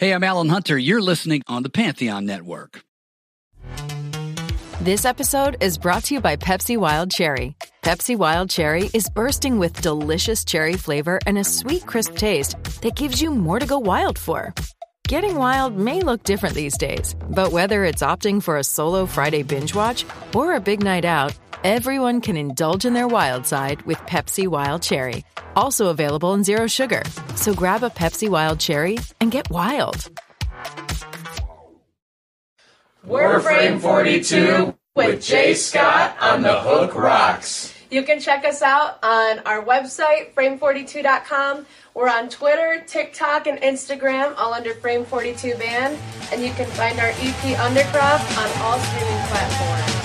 Hey, I'm Alan Hunter. You're listening on the Pantheon Network. This episode is brought to you by Pepsi Wild Cherry. Pepsi Wild Cherry is bursting with delicious cherry flavor and a sweet, crisp taste that gives you more to go wild for. Getting wild may look different these days, but whether it's opting for a solo Friday binge watch or a big night out, everyone can indulge in their wild side with Pepsi Wild Cherry, also available in Zero Sugar. So grab a Pepsi Wild Cherry and get wild. We're Frame 42 with Jay Scott on The Hook Rocks. You can check us out on our website, frame42.com. We're on Twitter, TikTok, and Instagram, all under Frame 42 Band. And you can find our EP, Undercroft, on all streaming platforms.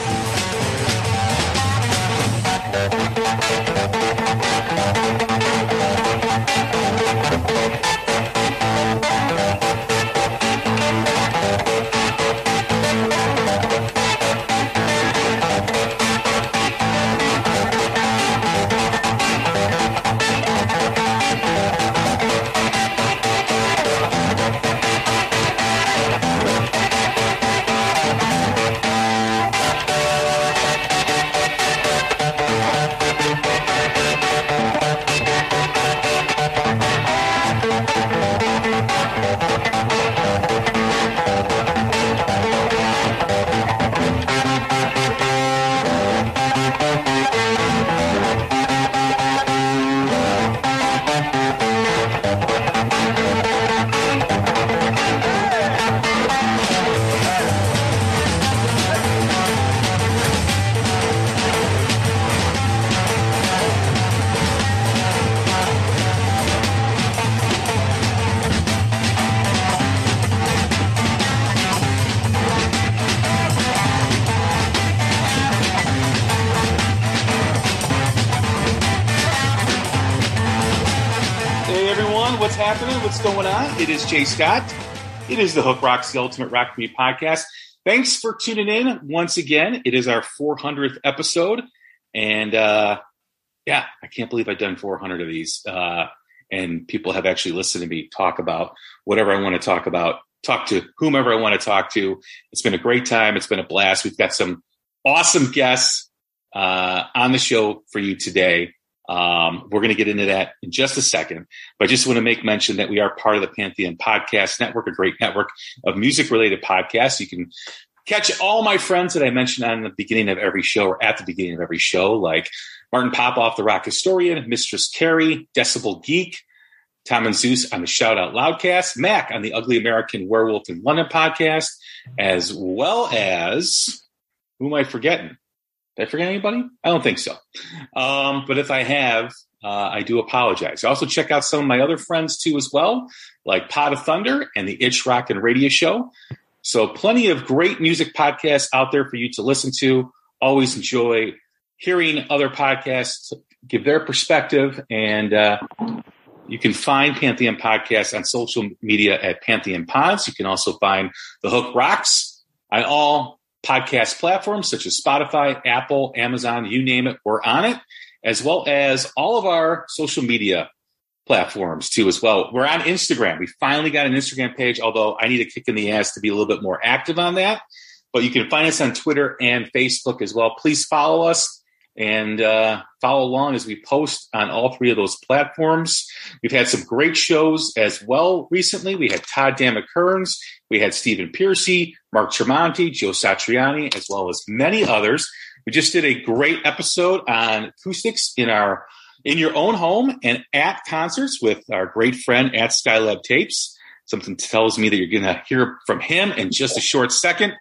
What's going on? It is Jay Scott. It is the Hook Rocks, the Ultimate Rock for Me podcast. Thanks for tuning in once again. It is our 400th episode. And I can't believe I've done 400 of these. And people have actually listened to me talk about whatever I want to talk about, talk to whomever I want to talk to. It's been a great time. It's been a blast. We've got some awesome guests on the show for you today. We're going to get into that in just a second, but I just want to make mention that we are part of the Pantheon Podcast Network, a great network of music-related podcasts. You can catch all my friends that I mentioned on the beginning of every show or at the beginning of every show, like Martin Popoff, the Rock Historian, Mistress Carrie, Decibel Geek, Tom and Zeus on the Shout Out Loudcast, Mac on the Ugly American Werewolf in London podcast, as well as, who am I forgetting? Did I forget anybody? I don't think so. But if I have, I do apologize. Also check out some of my other friends too as well, like Pod of Thunder and the Itch Rock and Radio Show. So plenty of great music podcasts out there for you to listen to. Always enjoy hearing other podcasts, give their perspective, and you can find Pantheon Podcasts on social media at Pantheon Pods. You can also find The Hook Rocks on all podcast platforms such as Spotify, Apple, Amazon, you name it, we're on it, as well as all of our social media platforms too as well. We're on Instagram. We finally got an Instagram page, although I need a kick in the ass to be a little bit more active on that. But you can find us on Twitter and Facebook as well. Please follow us and follow along as we post on all three of those platforms. We've had some great shows as well recently. We had Todd Damick-Kearns, we had Stephen Piercy, Mark Tremonti, Joe Satriani, as well as many others. We just did a great episode on acoustics in your own home and at concerts with our great friend at Skylab Tapes. Something tells me that you're going to hear from him in just a short second.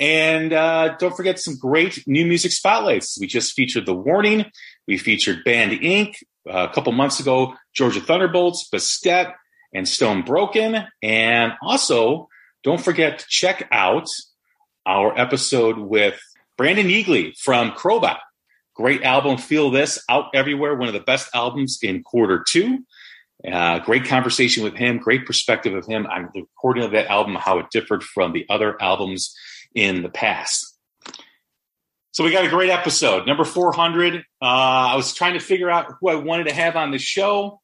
And don't forget some great new music spotlights. We just featured The Warning. We featured Band Inc. A couple months ago, Georgia Thunderbolts, Bastet, and Stone Broken. And also, don't forget to check out our episode with Brandon Yeagley from Crowbot. Great album, Feel This, out everywhere. One of the best albums in Q2. Great conversation with him. Great perspective of him on the recording of that album, how it differed from the other albums in the past. So we got a great episode, number 400. I was trying to figure out who I wanted to have on the show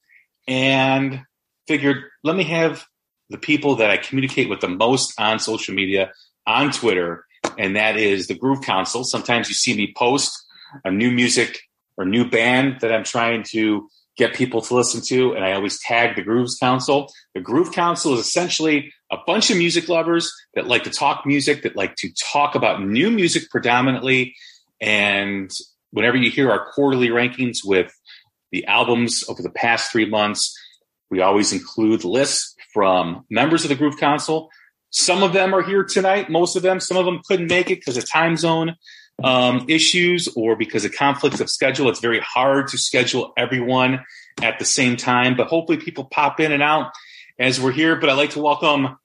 and figured, let me have the people that I communicate with the most on social media, on Twitter, and that is the Groove Council. Sometimes you see me post a new music or new band that I'm trying to get people to listen to, and I always tag the Groove Council. The Groove Council is essentially a bunch of music lovers that like to talk music, that like to talk about new music predominantly. And whenever you hear our quarterly rankings with the albums over the past 3 months, we always include lists from members of the Groove Council. Some of them are here tonight, most of them. Some of them couldn't make it because of time zone issues or because of conflicts of schedule. It's very hard to schedule everyone at the same time, but hopefully people pop in and out as we're here. But I'd like to welcome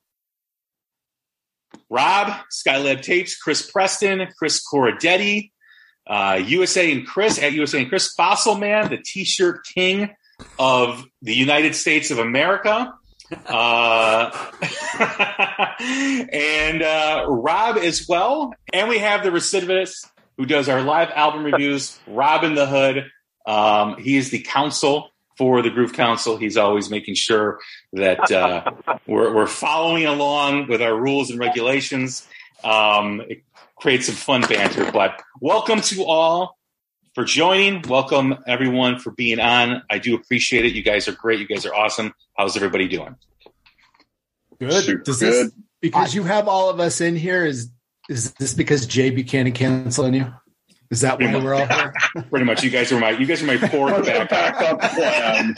Rob, Skylab Tapes, Chris Preston, Chris Corradetti, USA and Chris, at USA and Chris, Fossil Man, the T-shirt king of the United States of America. And Rob as well. And we have the recidivist who does our live album reviews, Rob in the Hood. He is the counsel for the Groove Council. He's always making sure that we're following along with our rules and regulations. It creates some fun banter, but welcome to all for joining. Welcome, everyone, for being on. I do appreciate it. You guys are great. You guys are awesome. How's everybody doing? Good. Does this, because you have all of us in here, is this because Jay Buchanan canceled on you? Is that why we're all here? Pretty much. You guys are my fourth backup plan.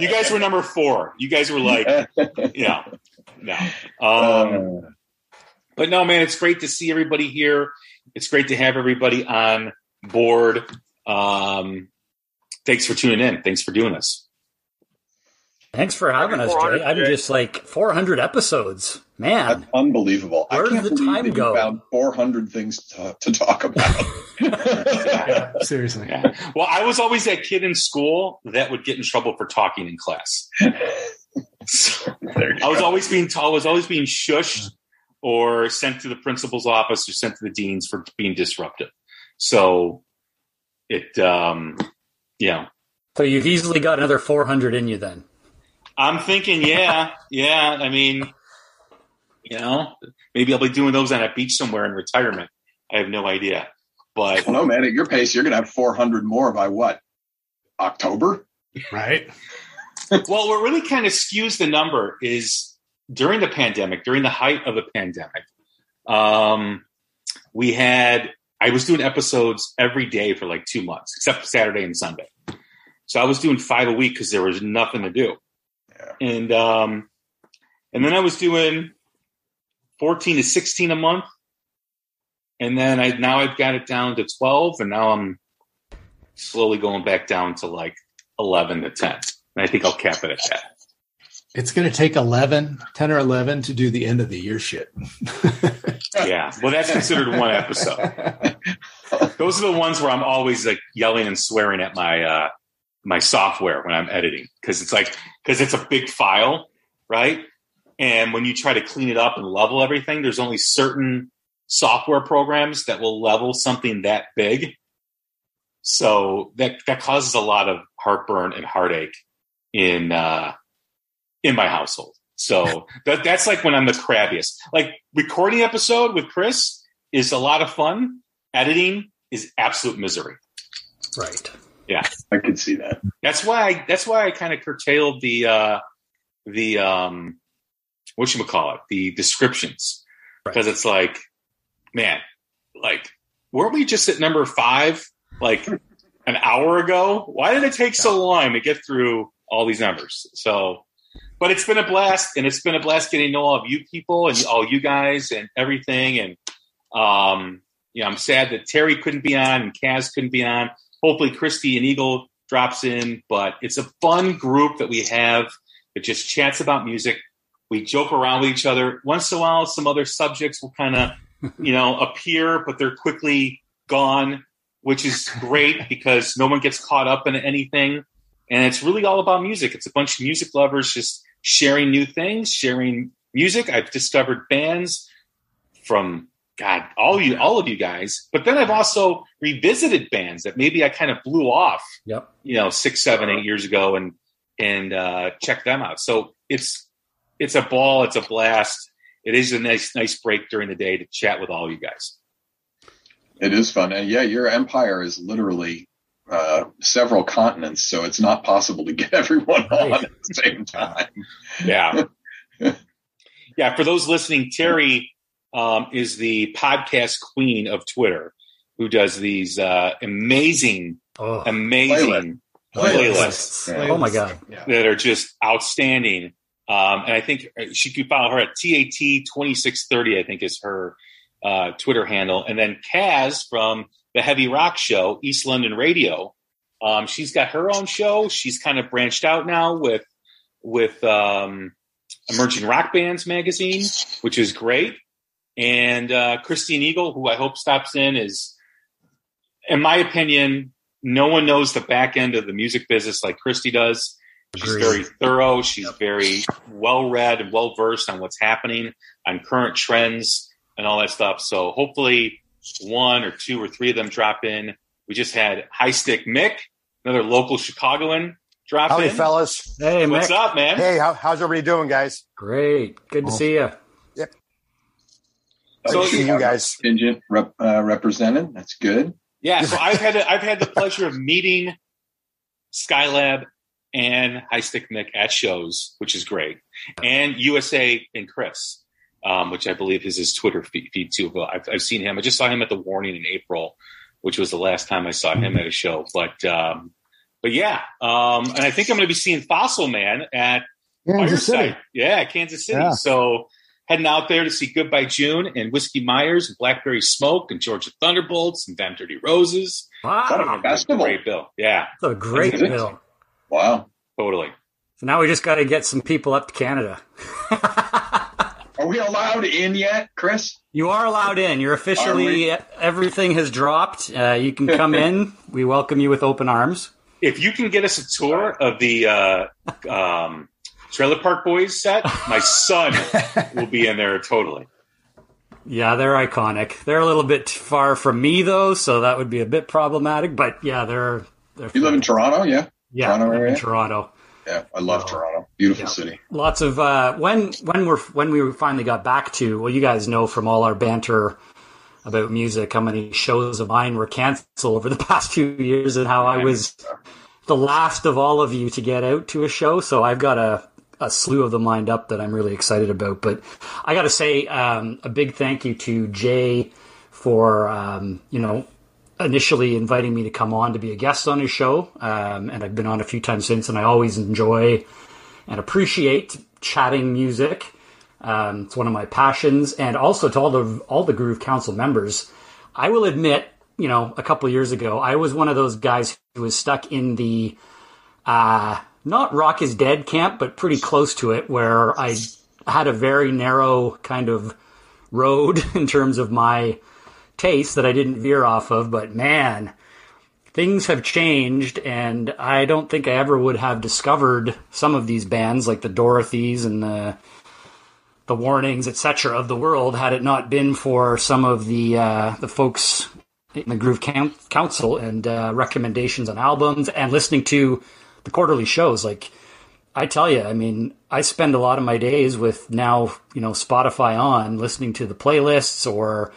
You guys were number four. You guys were like, but no, man, it's great to see everybody here. It's great to have everybody on board. Thanks for tuning in. Thanks for doing this. Thanks for having us, Jay. I'm just like 400 episodes, man. That's unbelievable. Where did the time go? We found 400 things to talk about. Yeah, seriously. Yeah. Well, I was always that kid in school that would get in trouble for talking in class. I was always being shushed or sent to the principal's office or sent to the deans for being disruptive. So it, So you've easily got another 400 in you then. I'm thinking, yeah. I mean, maybe I'll be doing those on a beach somewhere in retirement. I have no idea. But no, man, at your pace, you're going to have 400 more by what? October? Right. Well, what really kind of skews the number is during the pandemic, during the height of the pandemic, I was doing episodes every day for like 2 months, except Saturday and Sunday. So I was doing 5 a week because there was nothing to do. And then I was doing 14 to 16 a month, and then I've got it down to 12, and now I'm slowly going back down to like 11 to 10, and I think I'll cap it at that. It's going to take 10 or 11 to do the end of the year shit. Yeah, well, that's considered one episode. Those are the ones where I'm always like yelling and swearing at my software when I'm editing, because it's a big file, right? And when you try to clean it up and level everything, there's only certain software programs that will level something that big. So that causes a lot of heartburn and heartache in my household. So that's like when I'm the crabbiest. Like recording episode with Chris is a lot of fun. Editing is absolute misery. Right. Yeah, I can see that. That's why I kind of curtailed the whatchamacallit, the descriptions, because It's like, man, like weren't we just at number 5 like an hour ago? Why did it take so long to get through all these numbers? So, but it's been a blast, and it's been a blast getting to know all of you people and all you guys and everything. And I'm sad that Terry couldn't be on and Kaz couldn't be on. Hopefully Christy and Eagle drops in, but it's a fun group that we have that just chats about music. We joke around with each other. Once in a while, some other subjects will kind of, appear, but they're quickly gone, which is great because no one gets caught up in anything. And it's really all about music. It's a bunch of music lovers just sharing new things, sharing music. I've discovered bands from all of you guys. But then I've also revisited bands that maybe I kind of blew off, 6, 7, 8 years ago and checked them out. So it's it's a ball. It's a blast. It is a nice break during the day to chat with all you guys. It is fun. And yeah, your empire is literally several continents, so it's not possible to get everyone on at the same time. Yeah. Yeah. For those listening, Terry is the podcast queen of Twitter, who does these amazing playlists. Oh my God. Yeah. That are just outstanding. And I think she could follow her at TAT2630, I think is her Twitter handle. And then Kaz from the Heavy Rock Show, East London Radio. She's got her own show. She's kind of branched out now with Emerging Rock Bands magazine, which is great. And Christine Eagle, who I hope stops in, is, in my opinion, no one knows the back end of the music business like Christy does. She's very thorough. She's very well-read and well-versed on what's happening, on current trends and all that stuff. So hopefully one or two or three of them drop in. We just had High Stick Mick, another local Chicagoan, drop in. Howdy, fellas. Hey, Mick. What's up, man? Hey, how's everybody doing, guys? Great. Good to see you. Yep. So see you guys. Contingent represented. That's good. Yeah, so I've had the pleasure of meeting Skylab and High Stick Mick at shows, which is great. And USA and Chris, which I believe is his Twitter feed too. But I've seen him. I just saw him at the Warning in April, which was the last time I saw him at a show. But yeah. And I think I'm going to be seeing Fossil Man at Fireside. Yeah, Kansas City. Yeah. So heading out there to see Goodbye June and Whiskey Myers and Blackberry Smoke and Georgia Thunderbolts and Van Dirty Roses. Wow. That's a great bill. Yeah. That's a great bill. Wow. Totally. So now we just got to get some people up to Canada. Are we allowed in yet, Chris? You are allowed in. You're officially, everything has dropped. You can come in. We welcome you with open arms. If you can get us a tour of the Trailer Park Boys set, my son will be in there totally. Yeah, they're iconic. They're a little bit far from me, though, so that would be a bit problematic. But, yeah, they're You live in Toronto, yeah? Yeah, Toronto. Yeah, I love Toronto. Beautiful city. Lots of when we finally got back to, well, you guys know from all our banter about music how many shows of mine were canceled over the past few years and how I was the last of all of you to get out to a show. So I've got a slew of them lined up that I'm really excited about. But I got to say a big thank you to Jay for initially inviting me to come on to be a guest on his show, and I've been on a few times since, and I always enjoy and appreciate chatting music. It's one of my passions, and also to all the Groove Council members. I will admit, a couple of years ago, I was one of those guys who was stuck in the not Rock is Dead camp, but pretty close to it, where I had a very narrow kind of road in terms of my taste that I didn't veer off of, but man, things have changed, and I don't think I ever would have discovered some of these bands like the Dorothys and the Warnings, etc. of the world had it not been for some of the folks in the Groove Council and recommendations on albums and listening to the quarterly shows. Like I tell you, I mean, I spend a lot of my days with now, Spotify on listening to the playlists or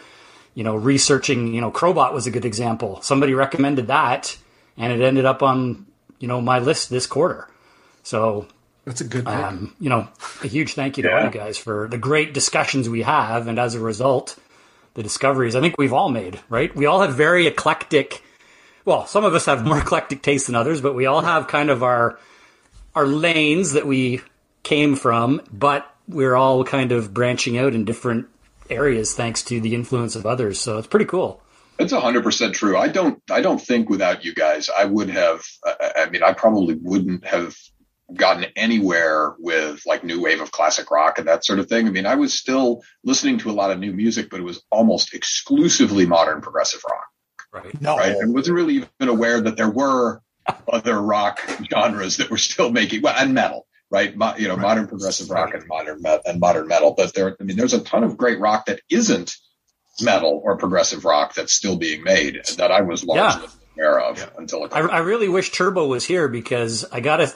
researching, Crowbot was a good example. Somebody recommended that, and it ended up on, my list this quarter. So that's a good pick. A huge thank you to all you guys for the great discussions we have. And as a result, the discoveries I think we've all made, right? We all have very eclectic. Well, some of us have more eclectic tastes than others, but we all have kind of our lanes that we came from, but we're all kind of branching out in different areas thanks to the influence of others. So it's pretty cool. That's 100% true. I don't think without you guys, I would have, I probably wouldn't have gotten anywhere with like new wave of classic rock and that sort of thing. I mean, I was still listening to a lot of new music, but it was almost exclusively modern progressive rock. Right. No. Right? I wasn't really even aware that there were other rock genres that were still making, and metal. Right, modern progressive rock and modern metal, but there's a ton of great rock that isn't metal or progressive rock that's still being made that I was largely aware of until. I really wish Turbo was here because I gotta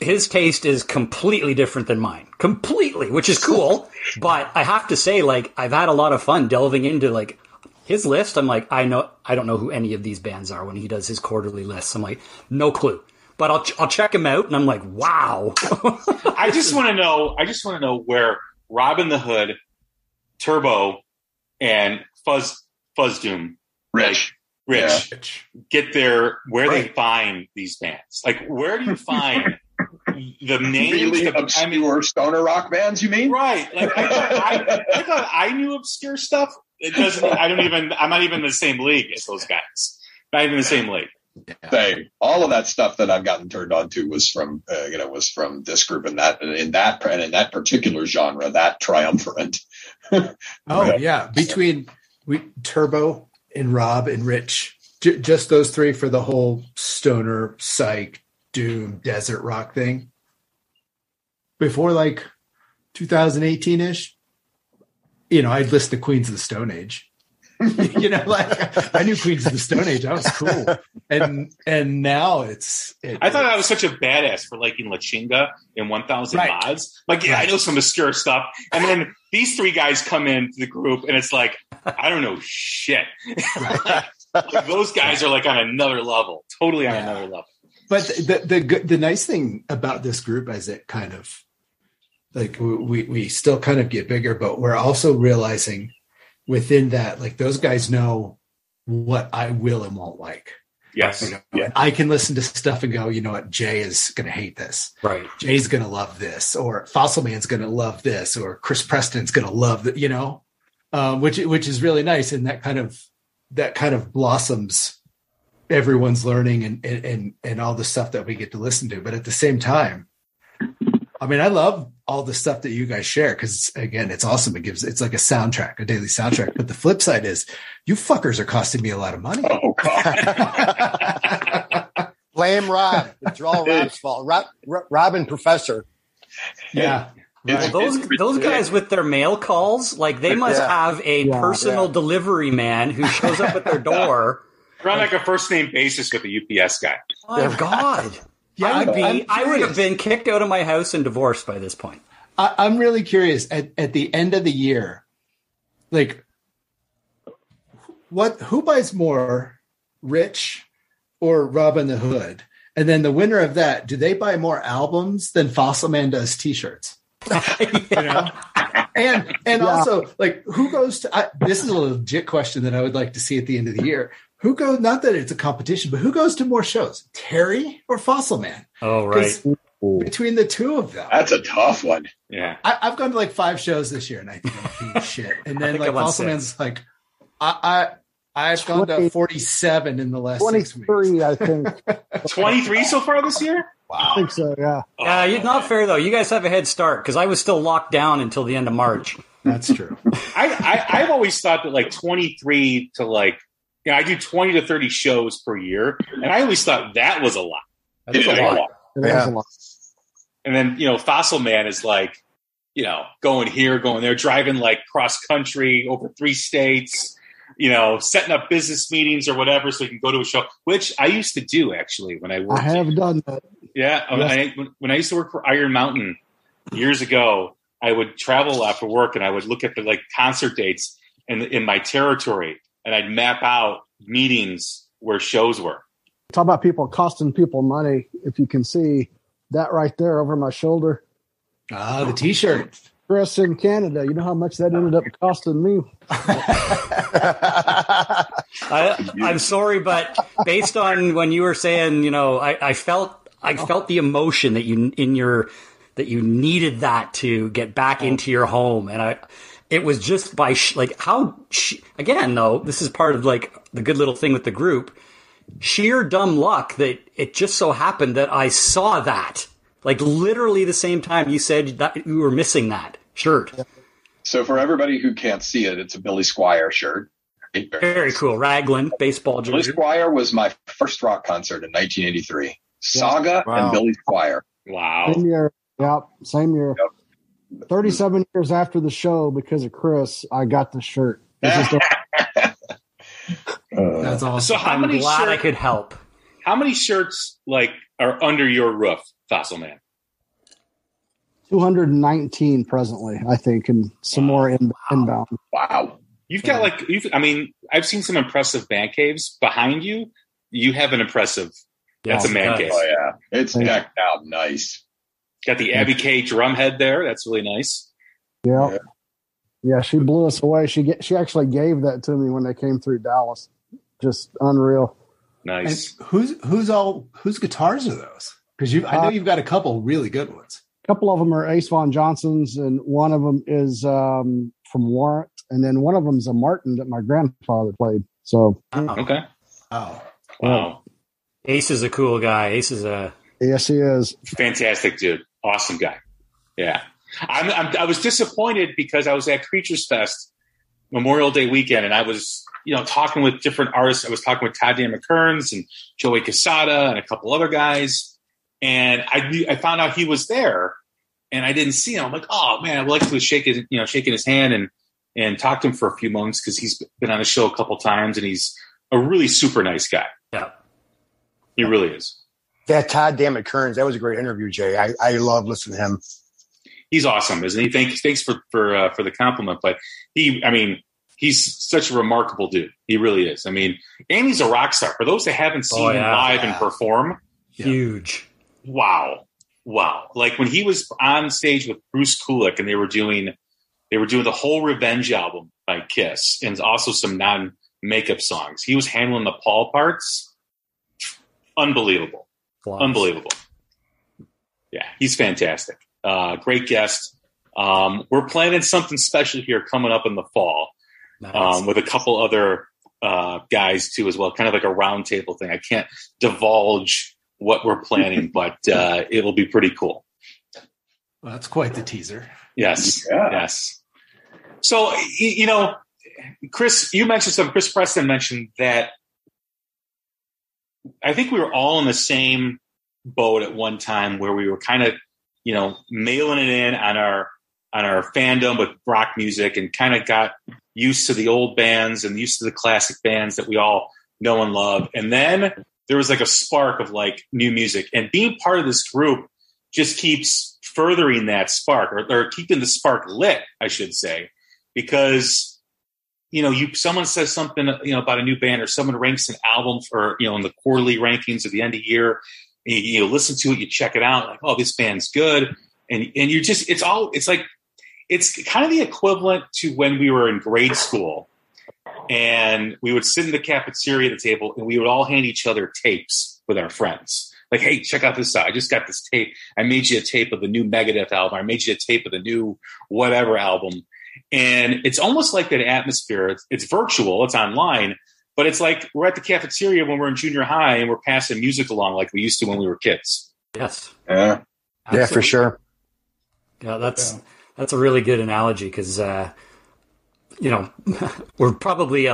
his taste is completely different than mine. Completely, which is cool. But I have to say, like, I've had a lot of fun delving into, like, his list. I'm like, I don't know who any of these bands are when he does his quarterly lists. I'm like, no clue. But I'll check him out, and I'm like, wow. I just want to know where Robin the Hood, Turbo, and Fuzz Doom, Rich, get there. Where they find these bands? Like, where do you find the names? Really obscure stoner rock bands? You mean? Right. Like, I thought I knew obscure stuff. It doesn't. I'm not even in the same league as those guys. Not even in the same league. Yeah. Same. All of that stuff that I've gotten turned on to was from this group and in that particular genre, that triumvirate. Between Turbo and Rob and Rich, just those three for the whole stoner, psych, doom, desert rock thing. Before like 2018 ish, I'd list the Queens of the Stone Age. I knew Queens of the Stone Age. That was cool. And now I thought I was such a badass for liking Latchinga in 1000 Mods. Like, yeah, I know some obscure stuff. And then these three guys come into the group, and it's like, I don't know shit. Like, those guys are like on another level, totally on another level. But the nice thing about this group is it kind of like we still kind of get bigger, but we're also realizing within that, like, those guys know what I will and won't like. Yes. And I can listen to stuff and go, you know what? Jay is going to hate this. Right. Jay's going to love this, or Fossil Man's going to love this, or Chris Preston's going to love that, which is really nice. And that kind of blossoms. Everyone's learning and all the stuff that we get to listen to. But at the same time, I mean, I love all the stuff that you guys share because, again, it's awesome. It's like a soundtrack, a daily soundtrack. But the flip side is, you fuckers are costing me a lot of money. Oh God! Blame Rob. It's all Rob's fault. Rob and Professor. Yeah. Right. Well, those guys with their mail calls, like, they must have a personal delivery man who shows up at their door. They're on like a first name basis with a UPS guy. Oh God. Yeah, I would have been kicked out of my house and divorced by this point. I'm really curious at the end of the year, like, who buys more, Rich or Robin the Hood? And then the winner of that, do they buy more albums than Fossil Man does t-shirts? And also, like, who goes to this is a legit question that I would like to see at the end of the year. Who goes? Not that it's a competition, but who goes to more shows, Terry or Fossil Man? Oh, right. Between the two of them, that's a tough one. Yeah, I've gone to like 5 shows this year, and I think I'm shit. And then like Fossil Man's like, I've gone to 47 in the last 23, I think. 23 so far this year. Wow, I think so. Yeah. Yeah, it's not fair though. You guys have a head start because I was still locked down until the end of March. That's true. I've always thought that like 23 to like. Yeah, I do 20 to 30 shows per year, and I always thought that was a lot. That is a lot. That is a lot. And then, Fossil Man is like, going here, going there, driving like cross country over 3 states, setting up business meetings or whatever so you can go to a show, which I used to do actually when I worked. I have done that. Yeah. Yes. When I used to work for Iron Mountain years ago, I would travel a lot for work, and I would look at the like concert dates in my territory. And I'd map out meetings where shows were. Talk about people costing people money. If you can see that right there over my shoulder. Ah, the t-shirt. Chris in Canada. You know how much that ended up costing me? I'm sorry, but based on when you were saying, I felt the emotion that you needed that to get back into your home. And it was just by again, though, this is part of like the good little thing with the group, sheer dumb luck that it just so happened that I saw that like literally the same time you said that you were missing that shirt. So for everybody who can't see it, it's a Billy Squier shirt. Very cool. Raglan baseball jersey. Billy Squier was my first rock concert in 1983. Saga and Billy Squier. Wow. Same year. Yep. Same year. Yep. 37 years after the show, because of Chris, I got the shirt. That's awesome. So I'm glad I could help. How many shirts like are under your roof, Fossil Man? 219 presently, I think, and some more inbound. Wow. You've got I mean, I've seen some impressive man caves behind you. You have an impressive. That's a man cave. Oh, yeah. It's decked out nice. Got the Abby K drum head there. That's really nice. Yeah. Yeah, she blew us away. She actually gave that to me when they came through Dallas. Just unreal. Nice. And whose guitars are those? Because I know you've got a couple really good ones. A couple of them are Ace Von Johnson's, and one of them is from Warrant, and then one of them's a Martin that my grandfather played. So okay. Oh wow. Ace is a cool guy. Yes, he is. Fantastic dude. Awesome guy. Yeah. I was disappointed because I was at Creatures Fest Memorial Day weekend, and I was, talking with different artists. I was talking with Todd Dan McKerns and Joey Casada and a couple other guys, and I found out he was there, and I didn't see him. I'm like, oh man, I would like to shake his, shaking his hand and talk to him for a few moments because he's been on the show a couple times, and he's a really super nice guy. Yeah, he really is. That Todd Dan McKerns, that was a great interview, Jay. I love listening to him. He's awesome, isn't he? Thanks for the compliment. But he's such a remarkable dude. He really is. I mean, and he's a rock star. For those that haven't seen him live and perform, huge. Wow. Like when he was on stage with Bruce Kulick, and they were doing the whole Revenge album by Kiss, and also some non-makeup songs. He was handling the Paul parts. Unbelievable. Wow. Unbelievable. Yeah, he's fantastic. Great guest. We're planning something special here coming up in the fall. Nice. With a couple other guys too as well, kind of like a roundtable thing. I can't divulge what we're planning, but it'll be pretty cool. Well, that's quite the teaser. Yes. Yeah. Yes. So, Chris, you mentioned something. Chris Preston mentioned that I think we were all in the same boat at one time where we were kind of, mailing it in on our fandom with rock music, and kind of got used to the old bands and used to the classic bands that we all know and love. And then there was like a spark of like new music, and being part of this group just keeps furthering that spark, or keeping the spark lit, I should say, because, someone says something, about a new band, or someone ranks an album for, in the quarterly rankings at the end of the year. You listen to it, you check it out, like, oh, this band's good. And you just, it's kind of the equivalent to when we were in grade school, and we would sit in the cafeteria at the table, and we would all hand each other tapes with our friends. Like, hey, check out this out. I just got this tape. I made you a tape of the new Megadeth album. I made you a tape of the new whatever album. And it's almost like that atmosphere. It's virtual. It's online. But it's like we're at the cafeteria when we're in junior high, and we're passing music along like we used to when we were kids. Yes. Yeah. Absolutely. Yeah, for sure. Yeah, that's a really good analogy because, we're probably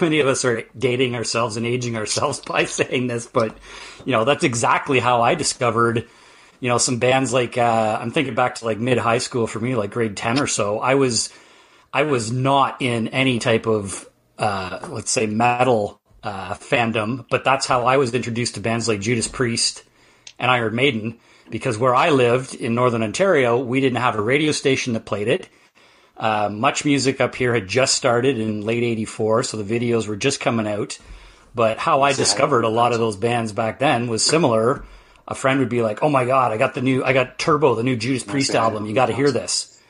many of us are dating ourselves and aging ourselves by saying this, but, that's exactly how I discovered, some bands like I'm thinking back to like mid-high school for me, like grade 10 or so. I was not in any type of let's say metal fandom, but that's how I was introduced to bands like Judas Priest and Iron Maiden, because where I lived in Northern Ontario, we didn't have a radio station that played it. Much Music up here had just started in late 1984, so the videos were just coming out. But how I discovered a lot of those bands back then was similar. A friend would be like, oh my God, I got Turbo, the new Judas Priest album. You got to hear this.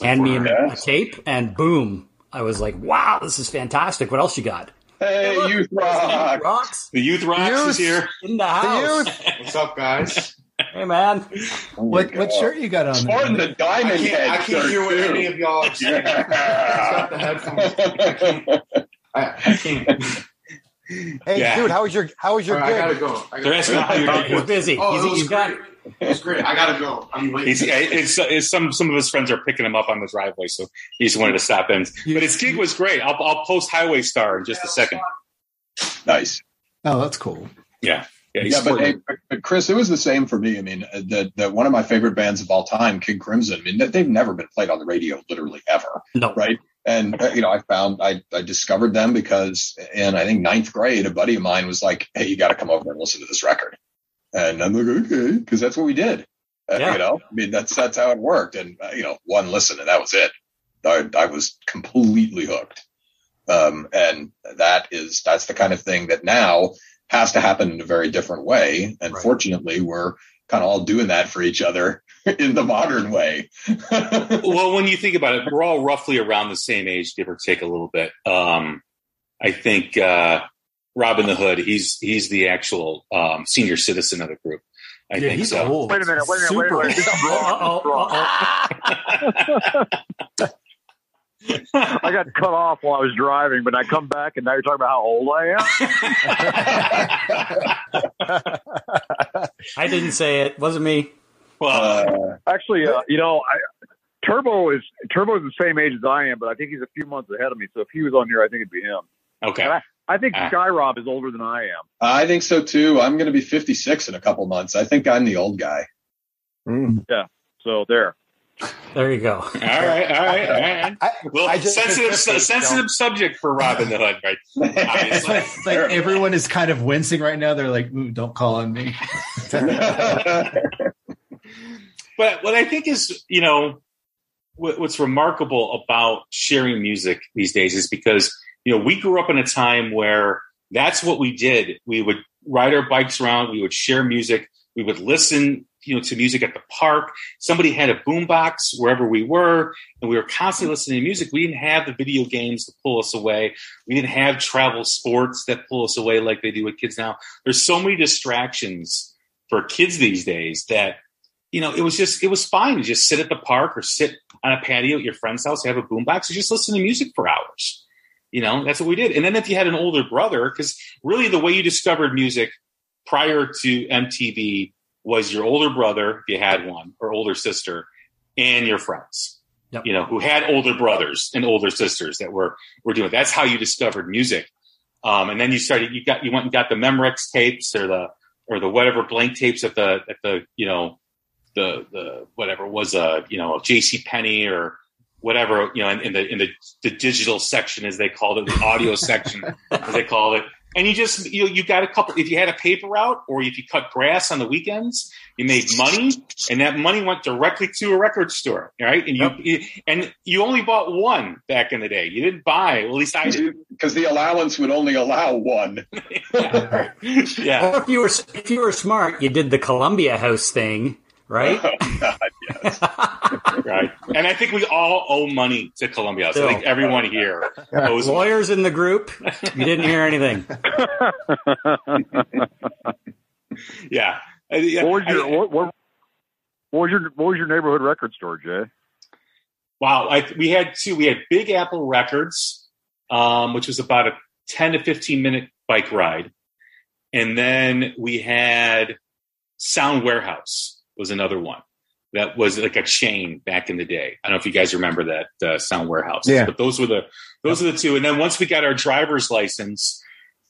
Hand me a tape, and boom. I was like, wow, this is fantastic. What else you got? Hey, hey, look, Youth Rocks. The Youth Rocks is here. In the house. What's up, guys? Hey, man. Oh, what shirt you got on Spartan there? The Diamond Head. I can't hear what any of y'all are saying. Yeah. The headphones. I can't. Hey, dude, how was your gig? I got to go. They're asking how your gig was. Busy. Oh, it's great. I gotta go. I'm late. It's some of his friends are picking him up on the driveway, so he just wanted to stop in. But his gig was great. I'll post Highway Star in just a second. Nice. Oh, that's cool. Yeah. Yeah, but Chris, it was the same for me. I mean, the one of my favorite bands of all time, King Crimson. I mean, they've never been played on the radio, literally ever. No, right? And I discovered them because in I think 9th grade, a buddy of mine was like, "Hey, you got to come over and listen to this record." And I'm like, okay, because that's what we did. You know, I mean, that's how it worked. And, you know, one listen and that was it. I was completely hooked. And that's the kind of thing that now has to happen in a very different way. And fortunately, we're kind of all doing that for each other in the modern way. Well, when you think about it, we're all roughly around the same age, give or take a little bit. I think Robin the Hood, he's the actual senior citizen of the group. I think he's so old. Wait a minute. I got cut off while I was driving, but I come back and now you're talking about how old I am. I didn't say it. Wasn't me. Well, actually, you know, Turbo is the same age as I am, but I think he's a few months ahead of me. So if he was on here, I think it'd be him. Okay. I think Skyrob is older than I am. I think so too. I'm going to be 56 in a couple months. I think I'm the old guy. Mm. Yeah. So there. There you go. All right. Well, sensitive subject for Robin the Hood, right? It's like everyone is kind of wincing right now. They're like, "Ooh, don't call on me." But what I think is, you know, what's remarkable about sharing music these days is because, you know, we grew up in a time where that's what we did. We would ride our bikes around. We would share music. We would listen, you know, to music at the park. Somebody had a boombox wherever we were, and we were constantly listening to music. We didn't have the video games to pull us away. We didn't have travel sports that pull us away like they do with kids now. There's so many distractions for kids these days that, you know, it was fine to just sit at the park or sit on a patio at your friend's house, have a boombox, and just listen to music for hours. You know, that's what we did. And then if you had an older brother, because really the way you discovered music prior to MTV was your older brother, if you had one, or older sister, and your friends, you know, who had older brothers and older sisters that were doing it. That's how you discovered music. And then you went and got the Memorex tapes or the whatever blank tapes at the you know, the whatever was you know, JCPenney or whatever, you know, in the digital section, as they called it, the audio section, as they called it. And you just, you know, you got a couple, if you had a paper route or if you cut grass on the weekends, you made money, and that money went directly to a record store, right? And you only bought one back in the day. You didn't buy, well, at least I did. Because the allowance would only allow one. Yeah. Yeah. Or if you were smart, you did the Columbia House thing. Right? Oh, God, yes. Right. And I think we all owe money to Columbia. So I think everyone here owes lawyers money. In the group. You didn't hear anything. Yeah. What was your neighborhood record store, Jay? Wow. We had two. We had Big Apple Records, which was about a 10 to 15 minute bike ride. And then we had Sound Warehouse. Was another one that was like a chain back in the day. I don't know if you guys remember that Sound Warehouse, but those were the two. And then once we got our driver's license,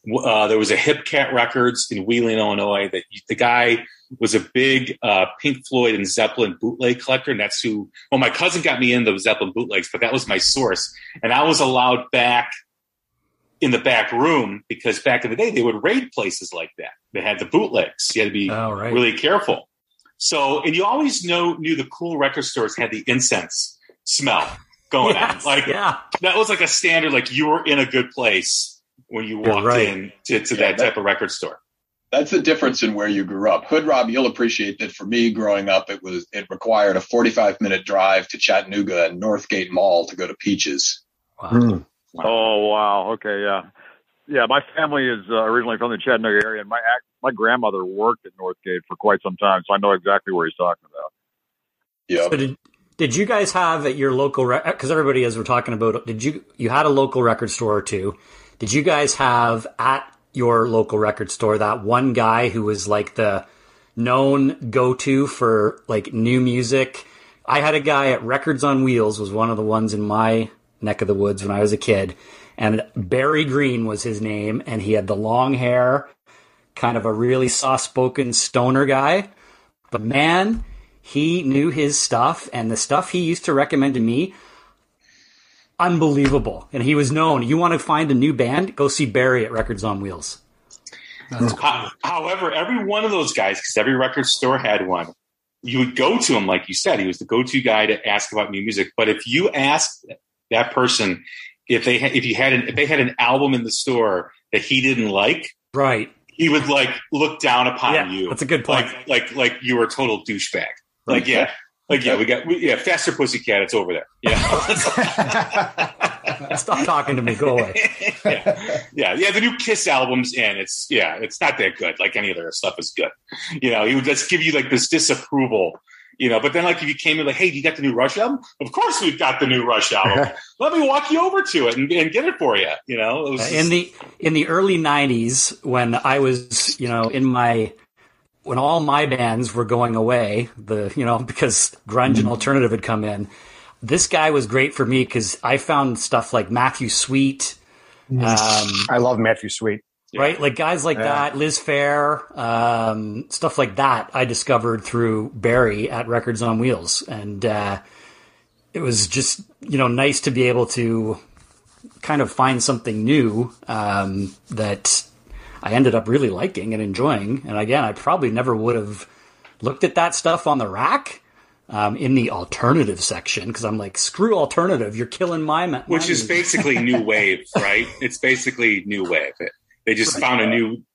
there was a Hip Cat Records in Wheeling, Illinois. That the guy was a big Pink Floyd and Zeppelin bootleg collector, and that's who. Well, my cousin got me into Zeppelin bootlegs, but that was my source, and I was allowed back in the back room because back in the day they would raid places like that. They had the bootlegs. You had to be really careful. So, and you always knew the cool record stores had the incense smell going on. Like, that was like a standard, like you were in a good place when you walked in to that type of record store. That's the difference in where you grew up. Hood Rob, you'll appreciate that for me growing up, it required a 45-minute drive to Chattanooga and Northgate Mall to go to Peaches. Wow. Mm. Wow. Oh, wow. Okay. Yeah. Yeah. My family is originally from the Chattanooga area, and my grandmother worked at Northgate for quite some time, so I know exactly where he's talking about. Yeah. So did you guys have at your local – because everybody, as we're talking about, you had a local record store or two. Did you guys have at your local record store that one guy who was like the known go-to for like new music? I had a guy at Records on Wheels, was one of the ones in my neck of the woods when I was a kid, and Barry Green was his name, and he had the long hair – kind of a really soft-spoken stoner guy, but man, he knew his stuff, and the stuff he used to recommend to me, unbelievable. And he was known. You want to find a new band? Go see Barry at Records on Wheels. That's cool. However, every one of those guys, because every record store had one, you would go to him, like you said, he was the go-to guy to ask about new music. But if you asked that person if they had an album in the store that he didn't like, right, he would like look down upon you. That's a good point. Like you were a total douchebag. Right. We got Faster Pussycat. It's over there. Yeah. Stop talking to me. Go away. Yeah. The new Kiss album's in. It's not that good. Like any of their stuff is good. You know, he would just give you like this disapproval. You know, but then like if you came in like, hey, you got the new Rush album? Of course we've got the new Rush album. Let me walk you over to it and get it for you. You know, it was in the early 90s when I was, you know, when all my bands were going away, because grunge and alternative had come in. This guy was great for me because I found stuff like Matthew Sweet. I love Matthew Sweet. Right? Like guys like that, Liz Phair, stuff like that I discovered through Barry at Records on Wheels. And it was just, you know, nice to be able to kind of find something new that I ended up really liking and enjoying. And again, I probably never would have looked at that stuff on the rack in the alternative section because I'm like, screw alternative, you're killing my mind. Which is basically new wave, right? It's basically new wave. They just found a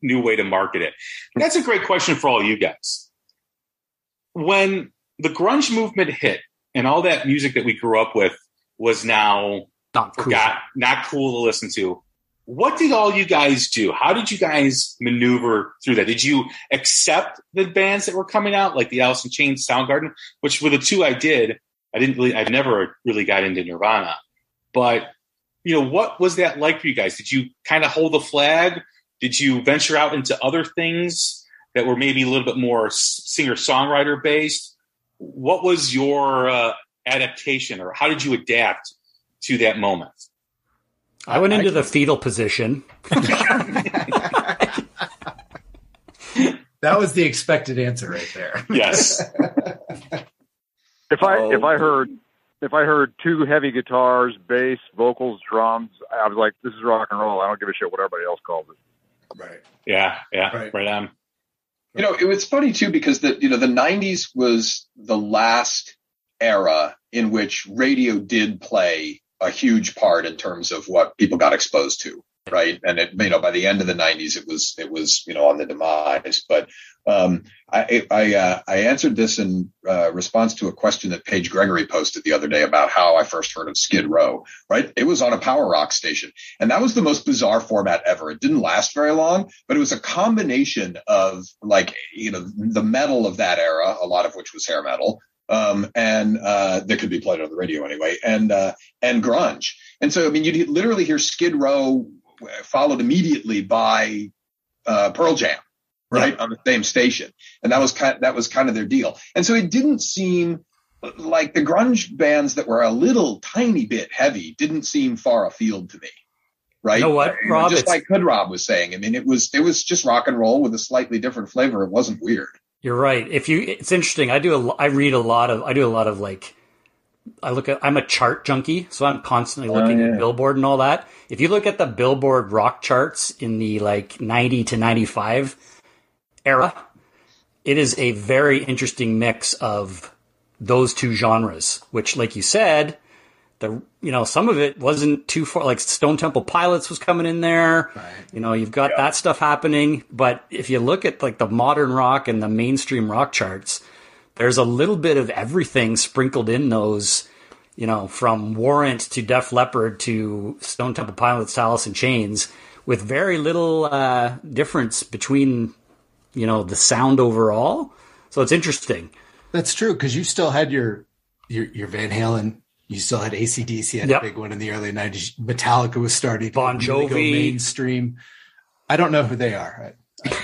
new way to market it. That's a great question for all you guys. When the grunge movement hit and all that music that we grew up with was now not cool to listen to, what did all you guys do? How did you guys maneuver through that? Did you accept the bands that were coming out, like the Alice in Chains, Soundgarden, which were the two I did? I've never really got into Nirvana, but you know, what was that like for you guys? Did you kind of hold the flag? Did you venture out into other things that were maybe a little bit more singer-songwriter based? What was your adaptation, or how did you adapt to that moment? I went into the fetal position. That was the expected answer right there. Yes. If I heard two heavy guitars, bass, vocals, drums, I was like, this is rock and roll. I don't give a shit what everybody else calls it. Right. Yeah. Right on. You know, it was funny too, because the 90s was the last era in which radio did play a huge part in terms of what people got exposed to. Right. And it, you know, by the end of the 90s, it was, you know, on the demise. But I answered this in response to a question that Paige Gregory posted the other day about how I first heard of Skid Row. Right. It was on a power rock station. And that was the most bizarre format ever. It didn't last very long, but it was a combination of like, you know, the metal of that era, a lot of which was hair metal. And that could be played on the radio anyway, and grunge. And so, I mean, you'd literally hear Skid Row followed immediately by Pearl Jam, right, on the same station. And that was kind of their deal. And so it didn't seem like the grunge bands that were a little tiny bit heavy didn't seem far afield to me, right? You know what, Rob? Just like Hood Rob was saying, I mean, it was just rock and roll with a slightly different flavor. It wasn't weird. You're right. It's interesting. I'm a chart junkie, so I'm constantly looking at Billboard and all that. If you look at the Billboard rock charts in the like 90 to 95 era, it is a very interesting mix of those two genres, which, like you said, some of it wasn't too far, like Stone Temple Pilots was coming in there. Right. You know, you've got that stuff happening. But if you look at like the modern rock and the mainstream rock charts, there's a little bit of everything sprinkled in those, you know, from Warrant to Def Leppard to Stone Temple Pilots, Alice in Chains, with very little difference between, you know, the sound overall. So it's interesting. That's true, because you still had your Van Halen. You still had AC/DC, had a big one in the early 90s. Metallica was starting. Bon Jovi. Go mainstream. I don't know who they are.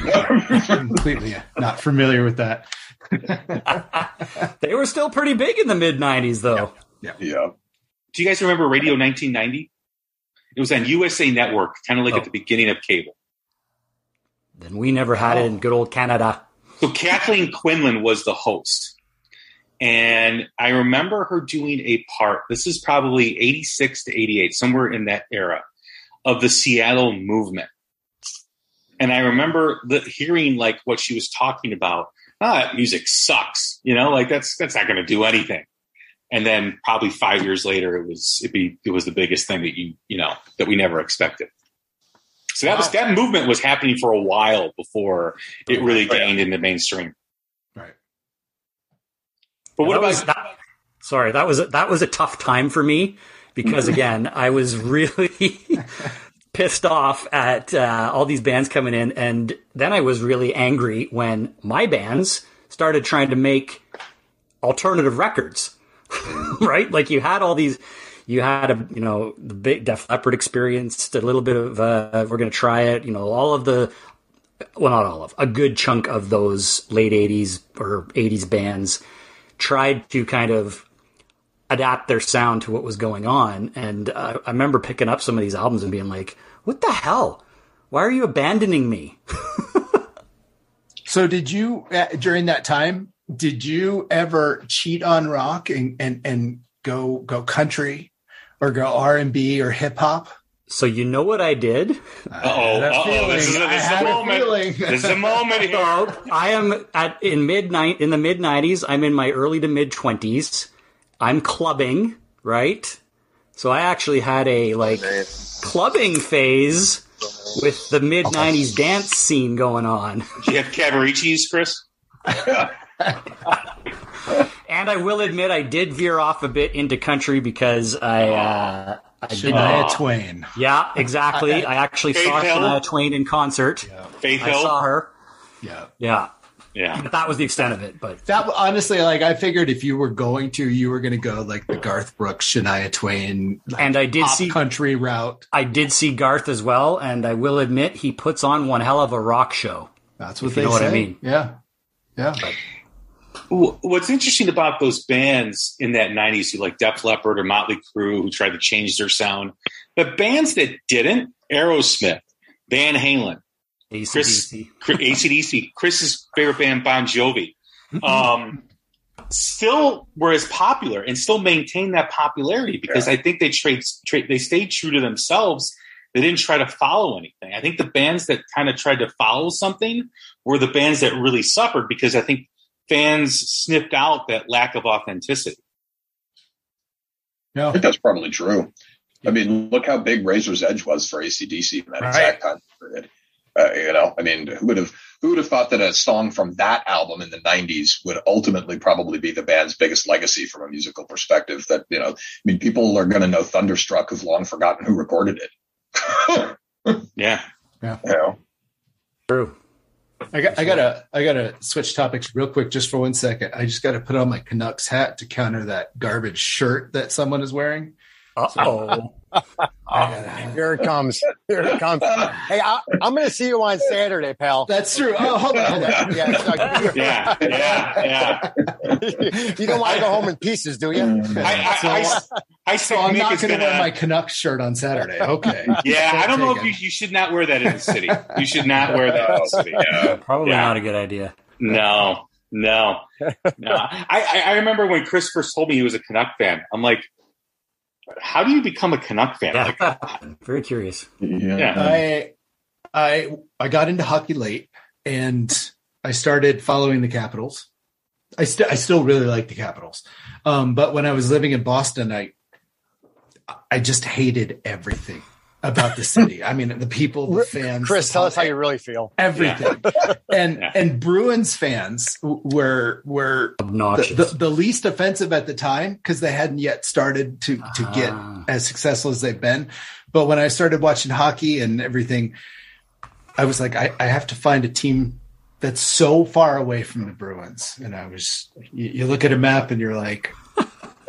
I'm completely not familiar with that. They were still pretty big in the mid-90s, though. Yeah. Do you guys remember Radio 1990? It was on USA Network, kind of like at the beginning of cable. Then we never had it in good old Canada. So Kathleen Quinlan was the host. And I remember her doing a part, this is probably 86 to 88, somewhere in that era, of the Seattle movement. And I remember hearing like what she was talking about that music sucks, you know, like that's not going to do anything. And then probably 5 years later, it was the biggest thing that that we never expected. So that was, that movement was happening for a while before it really gained in the mainstream. Right. But what about that? Sorry, that was a tough time for me because again, I was really pissed off at all these bands coming in, and then I was really angry when my bands started trying to make alternative records. Right? Like you had all these, the big Def Leppard experience, a little bit of, we're going to try it, a good chunk of those late 80s or 80s bands tried to kind of adapt their sound to what was going on. And I remember picking up some of these albums and being like, what the hell? Why are you abandoning me? So did you, during that time, did you ever cheat on rock and go country or go R&B or hip hop? So you know what I did? This is a moment here. So I am in the mid 90s. I'm in my early to mid 20s. I'm clubbing, right? So I actually had a clubbing phase with the mid 90s dance scene going on. Did you have Cavaricci's, Chris? And I will admit I did veer off a bit into country because I did Shania Twain. Yeah, exactly. I actually saw Shania Twain in concert. Yeah. Faith Hill. I saw her. Yeah. Yeah. Yeah. But that was the extent of it. But that honestly, I figured if you were going to go like the Garth Brooks, Shania Twain, and I did see country route. I did see Garth as well, and I will admit he puts on one hell of a rock show. That's what they know say. What I mean. Yeah. Yeah. What's interesting about those bands in that 90s, like Def Leppard or Motley Crue, who tried to change their sound, the bands that didn't, Aerosmith, Van Halen, AC/DC, Chris's favorite band, Bon Jovi, still were as popular and still maintained that popularity because I think they stayed true to themselves. They didn't try to follow anything. I think the bands that kind of tried to follow something were the bands that really suffered because I think fans sniffed out that lack of authenticity. Yeah. I think that's probably true. I mean, look how big Razor's Edge was for AC/DC in that exact time period. Who would have thought that a song from that album in the 90s would ultimately probably be the band's biggest legacy from a musical perspective? That, people are going to know Thunderstruck, who've long forgotten who recorded it. Yeah. Yeah. You know? True. I gotta switch topics real quick just for 1 second. I just gotta put on my Canucks hat to counter that garbage shirt that someone is wearing. Here it comes. Here it comes. Hey, I'm gonna see you on Saturday, pal. That's true. Oh, hold on. Yeah. You don't want to go home in pieces, do you? I'm not gonna wear my Canucks shirt on Saturday. Okay. Yeah, I don't know if you should not wear that in the city. You should not wear that in the city. Yeah. Probably not a good idea. No. I remember when Chris first told me he was a Canuck fan. I'm like, how do you become a Canuck fan? Yeah. Very curious. Yeah. I got into hockey late, and I started following the Capitals. I still really like the Capitals, but when I was living in Boston, I just hated everything about the city. I mean, the people, the fans. Chris, tell us how you really feel. Everything. Yeah. And Bruins fans were obnoxious. The least offensive at the time because they hadn't yet started to get as successful as they've been. But when I started watching hockey and everything, I was like, I have to find a team that's so far away from the Bruins. And I was, you look at a map and you're like,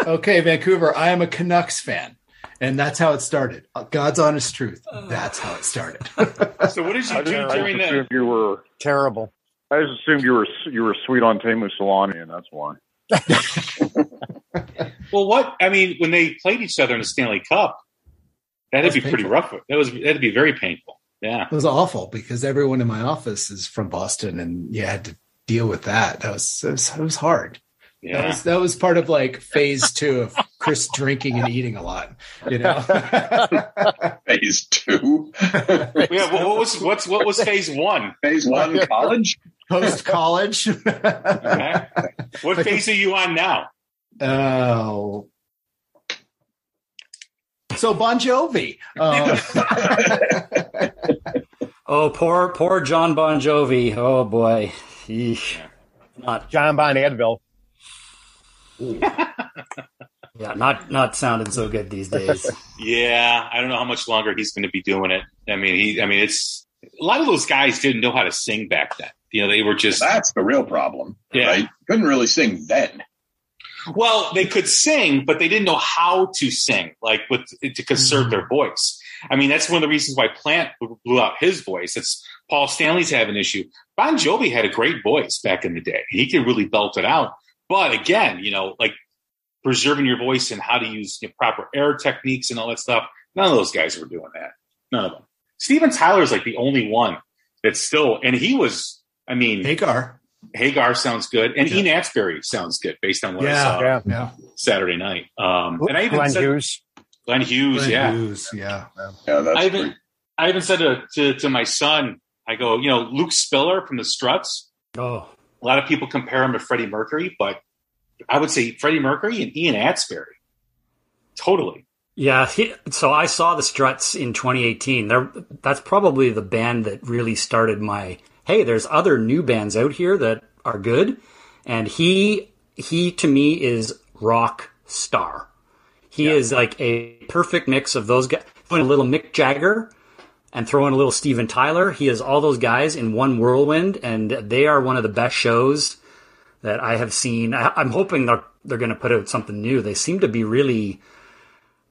okay, Vancouver, I am a Canucks fan. And that's how it started. God's honest truth. That's how it started. So what did you do during that? You were terrible. I just assumed you were sweet on Tamu Solani, and that's why. Well, when they played each other in the Stanley Cup, that'd be pretty rough. That'd be very painful. Yeah, it was awful because everyone in my office is from Boston, and you had to deal with that. It was hard. Yeah. That was part of phase two of Chris drinking and eating a lot, Phase two. What was phase one? Phase one, college. post college. Uh-huh. What phase are you on now? Oh. So Bon Jovi. Oh, poor John Bon Jovi. Oh boy. Eesh. Not John Bon Advil. Yeah, not sounding so good these days. Yeah, I don't know how much longer he's going to be doing it. I mean, it's a lot of those guys didn't know how to sing back then. You know, they were just that's the real problem. Yeah, right? Couldn't really sing then. Well, they could sing, but they didn't know how to sing, like to conserve their voice. I mean, that's one of the reasons why Plant blew out his voice. It's Paul Stanley's having an issue. Bon Jovi had a great voice back in the day. He could really belt it out. But again, you know, like preserving your voice and how to use proper air techniques and all that stuff. None of those guys were doing that. None of them. Steven Tyler's like the only one that's still, and he was, I mean. Hagar sounds good. And Ian Astbury sounds good based on what I saw Saturday night. Glenn Hughes. That's I even said to my son, I go, you know, Luke Spiller from the Struts. Oh. A lot of people compare him to Freddie Mercury, but I would say Freddie Mercury and Ian Astbury. Totally. Yeah. So I saw the Struts in 2018. That's probably the band that really started my, hey, there's other new bands out here that are good. And he to me is rock star. He is like a perfect mix of those guys. Throwing a little Mick Jagger and throwing a little Steven Tyler. He is all those guys in one whirlwind, and they are one of the best shows that I have seen. I'm hoping they're going to put out something new. They seem to be really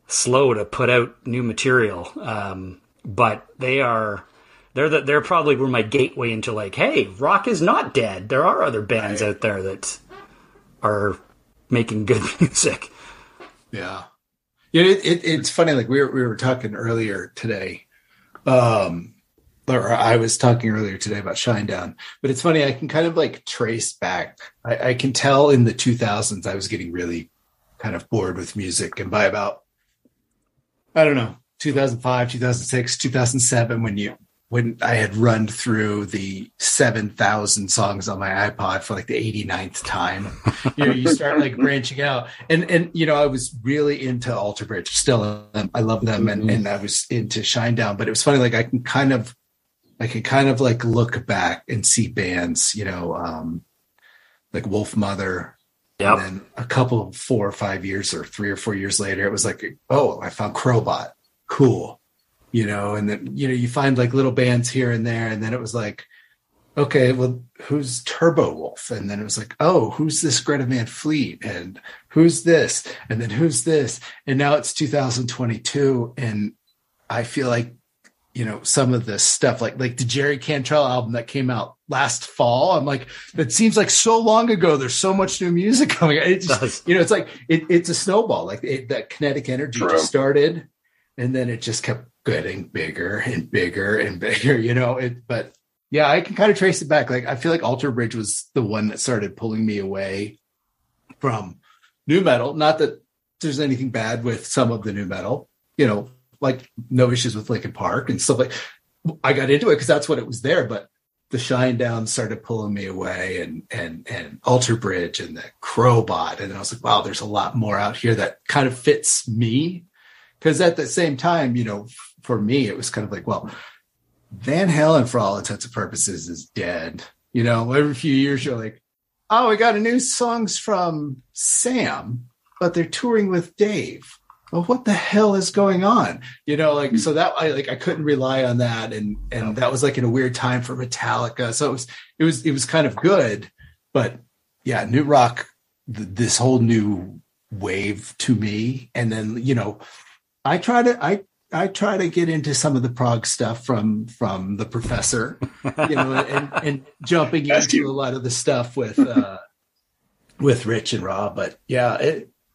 slow to put out new material, but they are. They're probably were my gateway into like, hey, rock is not dead. There are other bands out there that are making good music. Yeah, yeah. It's funny. Like we were talking earlier today, or I was talking earlier today about Shinedown. But it's funny. I can kind of like trace back. I can tell in the 2000s I was getting really kind of bored with music, and by about 2005, 2006, 2007 when I had run through the 7,000 songs on my iPod for like the 89th time, you start like branching out. And, I was really into Alter Bridge still. I love them. And I was into Shinedown, but it was funny. Like I can kind of like look back and see bands, like Wolf Mother. Yep. And then 3 or 4 years later, it was like, oh, I found Crowbot. Cool. And then, you find like little bands here and there. And then it was like, okay, well, who's Turbo Wolf? And then it was like, oh, who's this Greta Van Fleet? And who's this? And then who's this? And now it's 2022. And I feel like, some of this stuff, like the Jerry Cantrell album that came out last fall. I'm like, that seems like so long ago. There's so much new music coming out. It just, it's like, it's a snowball. Like that kinetic energy just started. And then it just kept getting bigger and bigger and bigger, but yeah, I can kind of trace it back. Like, I feel like Alter Bridge was the one that started pulling me away from nu metal. Not that there's anything bad with some of the nu metal, like no issues with Linkin Park and stuff. Like, I got into it cause that's what it was there, but the Shinedown started pulling me away and Alter Bridge and the Crowbot. And then I was like, wow, there's a lot more out here that kind of fits me. Because at the same time, for me, it was kind of like, well, Van Halen, for all intents and purposes, is dead. Every few years you're like, oh, we got a new songs from Sam, but they're touring with Dave. Well, what the hell is going on? So that I couldn't rely on that. And that was like in a weird time for Metallica. So it was kind of good. But yeah, new rock, this whole new wave to me. And then, I try to get into some of the prog stuff from the Professor, and jumping into a lot of the stuff with Rich and Rob. But yeah,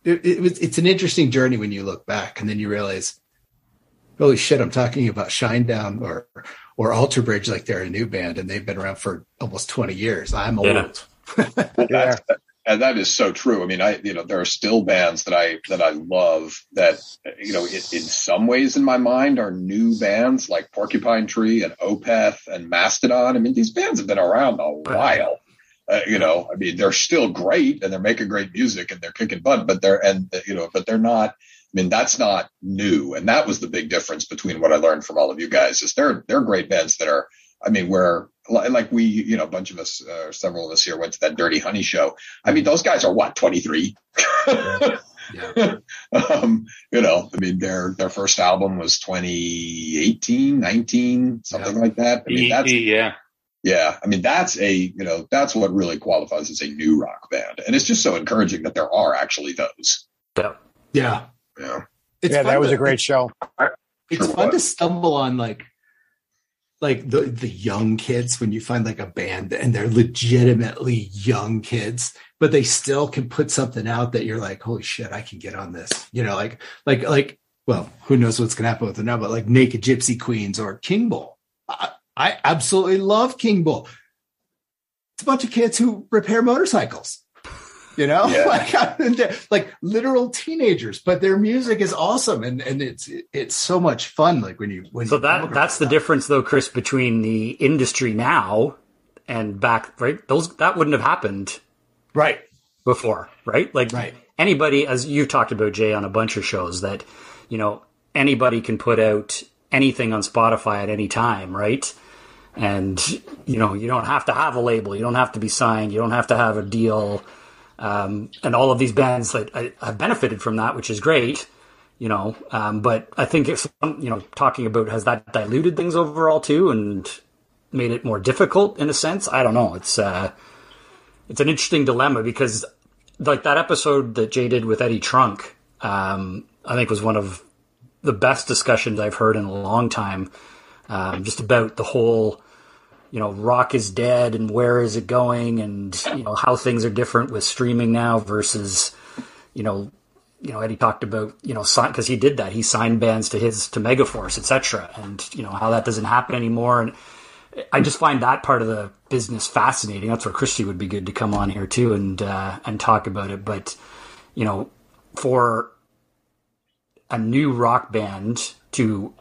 it's an interesting journey when you look back and then you realize, holy shit, I'm talking about Shinedown or Alter Bridge like they're a new band and they've been around for almost 20 years. I'm old. Well, And that is so true. I mean, there are still bands that I love that, in some ways in my mind are new bands like Porcupine Tree and Opeth and Mastodon. I mean, these bands have been around a while. They're still great and they're making great music and they're kicking butt, but they're not. I mean, that's not new. And that was the big difference between what I learned from all of you guys is they're great bands that are, I mean, where like we, a bunch of us, several of us here went to that Dirty Honey show. I mean, those guys are what, 23? Yeah. Their first album was 2018, 19, something like that. I mean, that's, yeah. I mean, that's that's what really qualifies as a new rock band. And it's just so encouraging that there are actually those. Yeah. That was a great show. It's fun to stumble on like the young kids when you find like a band and they're legitimately young kids, but they still can put something out that you're like, holy shit, I can get on this, like, well, who knows what's going to happen with them now, but like Naked Gypsy Queens or King Bull. I absolutely love King Bull. It's a bunch of kids who repair motorcycles, like literal teenagers, but their music is awesome. And it's so much fun. Like that's the difference though, Chris, between the industry now and back, right? That wouldn't have happened right before, right? Like anybody, as you've talked about, Jay, on a bunch of shows that, anybody can put out anything on Spotify at any time. Right. And, you don't have to have a label. You don't have to be signed. You don't have to have a deal. And all of these bands that have benefited from that, which is great, but I think it's, talking about, has that diluted things overall too and made it more difficult in a sense? I don't know. It's an interesting dilemma because like that episode that Jay did with Eddie Trunk, I think was one of the best discussions I've heard in a long time, just about the whole rock is dead and where is it going and, how things are different with streaming now versus, Eddie talked about, because he did that. He signed bands to Megaforce, et cetera, and, how that doesn't happen anymore. And I just find that part of the business fascinating. That's where Christy would be good to come on here too and talk about it. But, for a new rock band to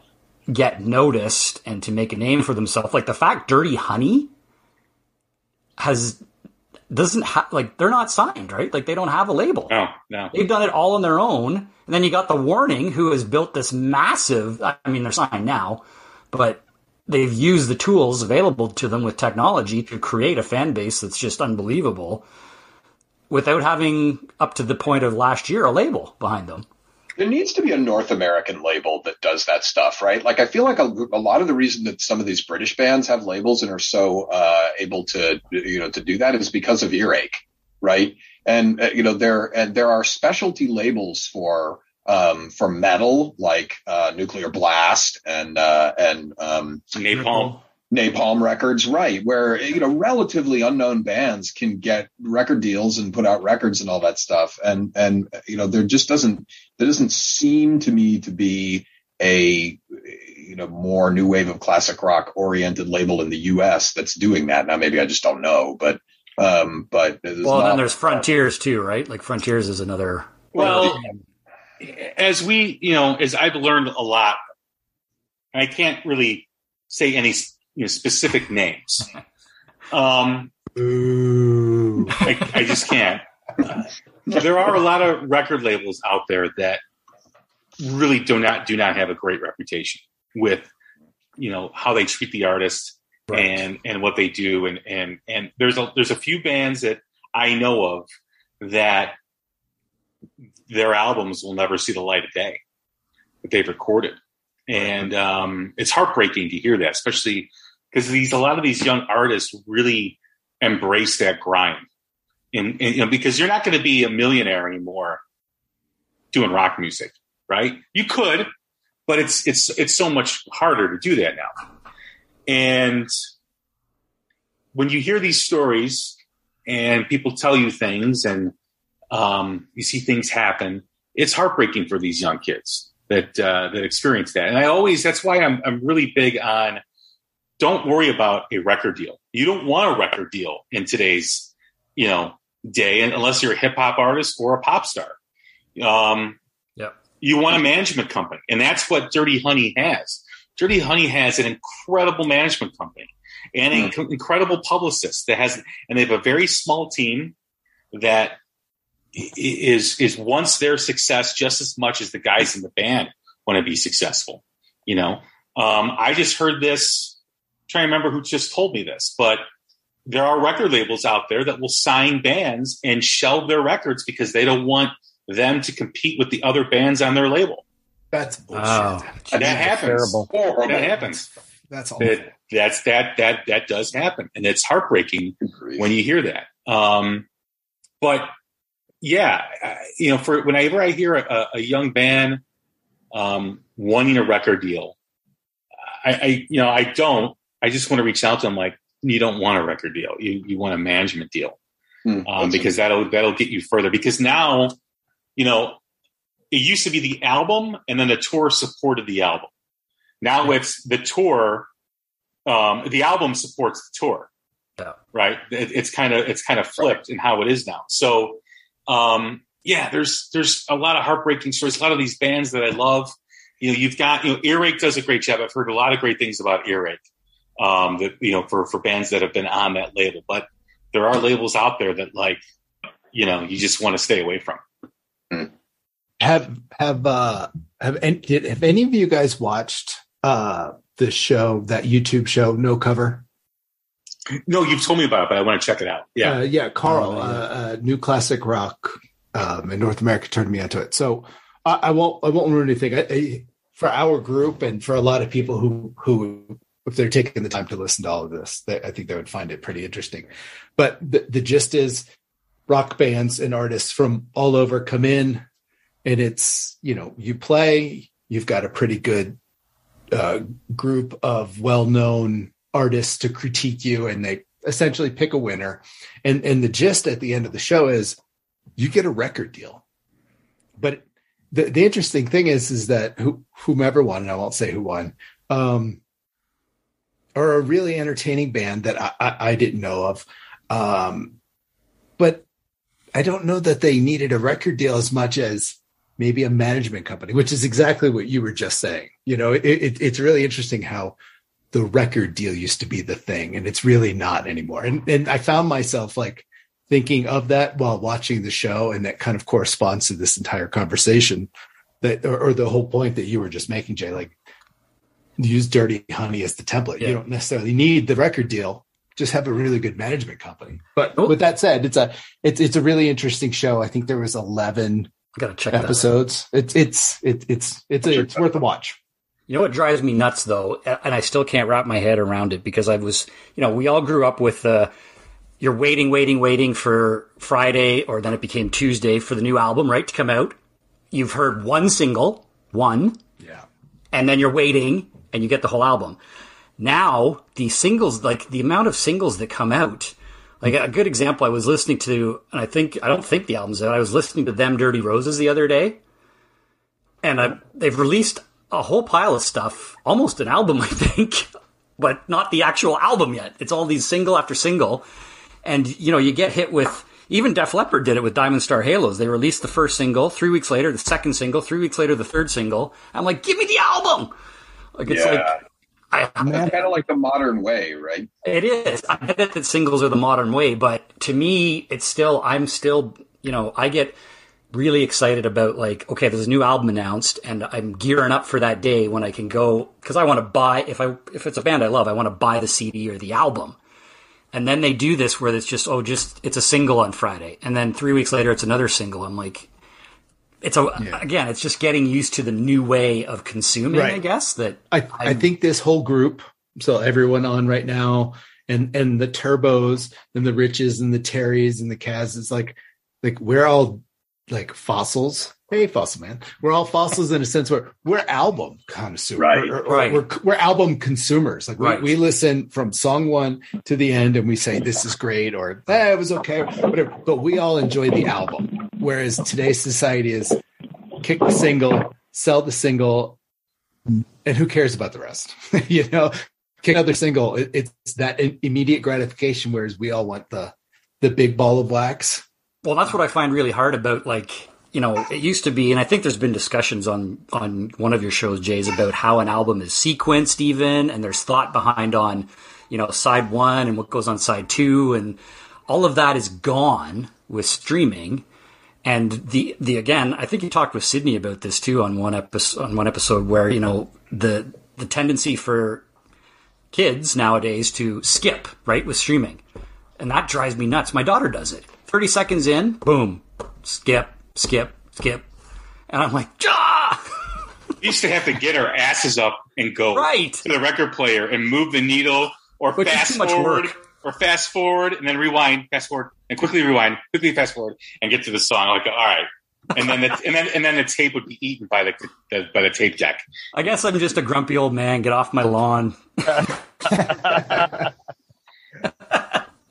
get noticed and to make a name for themselves, like the fact Dirty Honey they're not signed, right? Like they don't have a label. No, they've done it all on their own. And then you got The Warning, who has built this massive, they're signed now, but they've used the tools available to them with technology to create a fan base that's just unbelievable without having, up to the point of last year, a label behind them. There needs to be a North American label that does that stuff, right? Like, I feel like a lot of the reason that some of these British bands have labels and are so able to, to do that is because of Earache, right? And there are specialty labels for metal, like Nuclear Blast and Napalm Records, right? Where, relatively unknown bands can get record deals and put out records and all that stuff. And, there just doesn't seem to me to be a, more new wave of classic rock oriented label in the US that's doing that. Now, maybe I just don't know, but. Then there's Frontiers too, right? Like Frontiers is another. Well, as we, as I've learned a lot, I can't really say any specific names. I just can't. There are a lot of record labels out there that really do not have a great reputation with, how they treat the artist, right, and what they do. And there's a few bands that I know of that their albums will never see the light of day that they've recorded. And it's heartbreaking to hear that, especially because a lot of these young artists really embrace that grind. And because you're not going to be a millionaire anymore doing rock music, right? You could, but it's so much harder to do that now. And when you hear these stories and people tell you things and you see things happen, it's heartbreaking for these young kids that experience that. And that's why I'm really big on, don't worry about a record deal. You don't want a record deal in today's, day, unless you're a hip hop artist or a pop star. You want a management company, and that's what Dirty Honey has. Dirty Honey has an incredible management company and an incredible publicist that has, and they have a very small team that is wants their success just as much as the guys in the band want to be successful. You know, I just heard this. I'm trying to remember who just told me this, but there are record labels out there that will sign bands and shelve their records because they don't want them to compete with the other bands on their label. That's bullshit. Oh, geez, that happens. Horrible. That happens. That's awful. That does happen, and it's heartbreaking when you hear that. But yeah, you know, for whenever I hear a young band wanting a record deal, I just want to reach out to them like, you don't want a record deal. You want a management deal, because that'll get you further. Because now, you know, it used to be the album and then the tour supported the album. Now it's the tour. The album supports the tour, right? It's kind of flipped in how it is now. So, there's a lot of heartbreaking stories. A lot of these bands that I love, you know, Earache does a great job. I've heard a lot of great things about Earache. For bands that have been on that label, but there are labels out there that you just want to stay away from. Have any of you guys watched the show, that YouTube show, No Cover? No, you've told me about it, but I want to check it out. Yeah. Carl, New Classic Rock in North America turned me onto it. So I won't ruin anything. For our group and for a lot of people who if they're taking the time to listen to all of this, I think they would find it pretty interesting. But the gist is rock bands and artists from all over come in, and it's, you know, you play, you've got a pretty good group of well-known artists to critique you, and they essentially pick a winner. And the gist at the end of the show is you get a record deal. But the interesting thing is that whomever won, and I won't say who won, or a really entertaining band that I didn't know of. But I don't know that they needed a record deal as much as maybe a management company, which is exactly what you were just saying. You know, it's really interesting how the record deal used to be the thing, and it's really not anymore. And I found myself like thinking of that while watching the show, and that kind of corresponds to this entire conversation that, or the whole point that you were just making, Jay, like, use Dirty Honey as the template. Yeah. You don't necessarily need the record deal. Just have a really good management company. But with that said, it's a really interesting show. I think there was 11 episodes. It's worth a watch. You know what drives me nuts though, and I still can't wrap my head around it, because we all grew up with you're waiting for Friday, or then it became Tuesday, for the new album, right, to come out. You've heard one single, and then you're waiting, and you get the whole album. Now, the singles, like the amount of singles that come out, like a good example I was listening to, and I don't think the album's out, I was listening to Them Dirty Roses the other day, and they've released a whole pile of stuff, almost an album, I think, but not the actual album yet. It's all these single after single, and, you know, you get hit with, even Def Leppard did it with Diamond Star Halos. They released the first single, 3 weeks later, the second single, 3 weeks later, the third single. I'm like, give me the album! That's kind of like the modern way, right? It is. I get that singles are the modern way, but to me, it's still, I get really excited about like, okay, there's a new album announced, and I'm gearing up for that day when I can go, because I want to buy, if it's a band I love, I want to buy the CD or the album. And then they do this where it's just it's a single on Friday, and then 3 weeks later it's another single. I'm like, again, it's just getting used to the new way of consuming, right? I guess that I think this whole group, so everyone on right now, and the Turbos and the Riches and the Terrys and the Kaz, is like we're all like fossils. Hey, fossil man, we're all fossils in a sense where we're album connoisseurs, right? We're album consumers. Like we listen from song one to the end, and we say this is great or that was okay, or whatever. But we all enjoy the album. Whereas today's society is kick the single, sell the single, and who cares about the rest? You know, kick another single. It's that immediate gratification. Whereas we all want the big ball of wax Well, that's what I find really hard about, like, you know, it used to be, and I think there's been discussions on one of your shows, Jay's, about how an album is sequenced even, and there's thought behind on, you know, side one and what goes on side two, and all of that is gone with streaming. And the again, I think you talked with Sydney about this too on one episode where, you know, the tendency for kids nowadays to skip right with streaming, and that drives me nuts. My daughter does it. 30 seconds in, boom, skip. And I'm like, ah! We used to have to get our asses up and go right to the record player and move the needle or fast forward and then rewind, fast forward and quickly rewind, quickly fast forward and get to the song. Like, all right. And then the tape would be eaten by the tape deck. I guess I'm just a grumpy old man. Get off my lawn.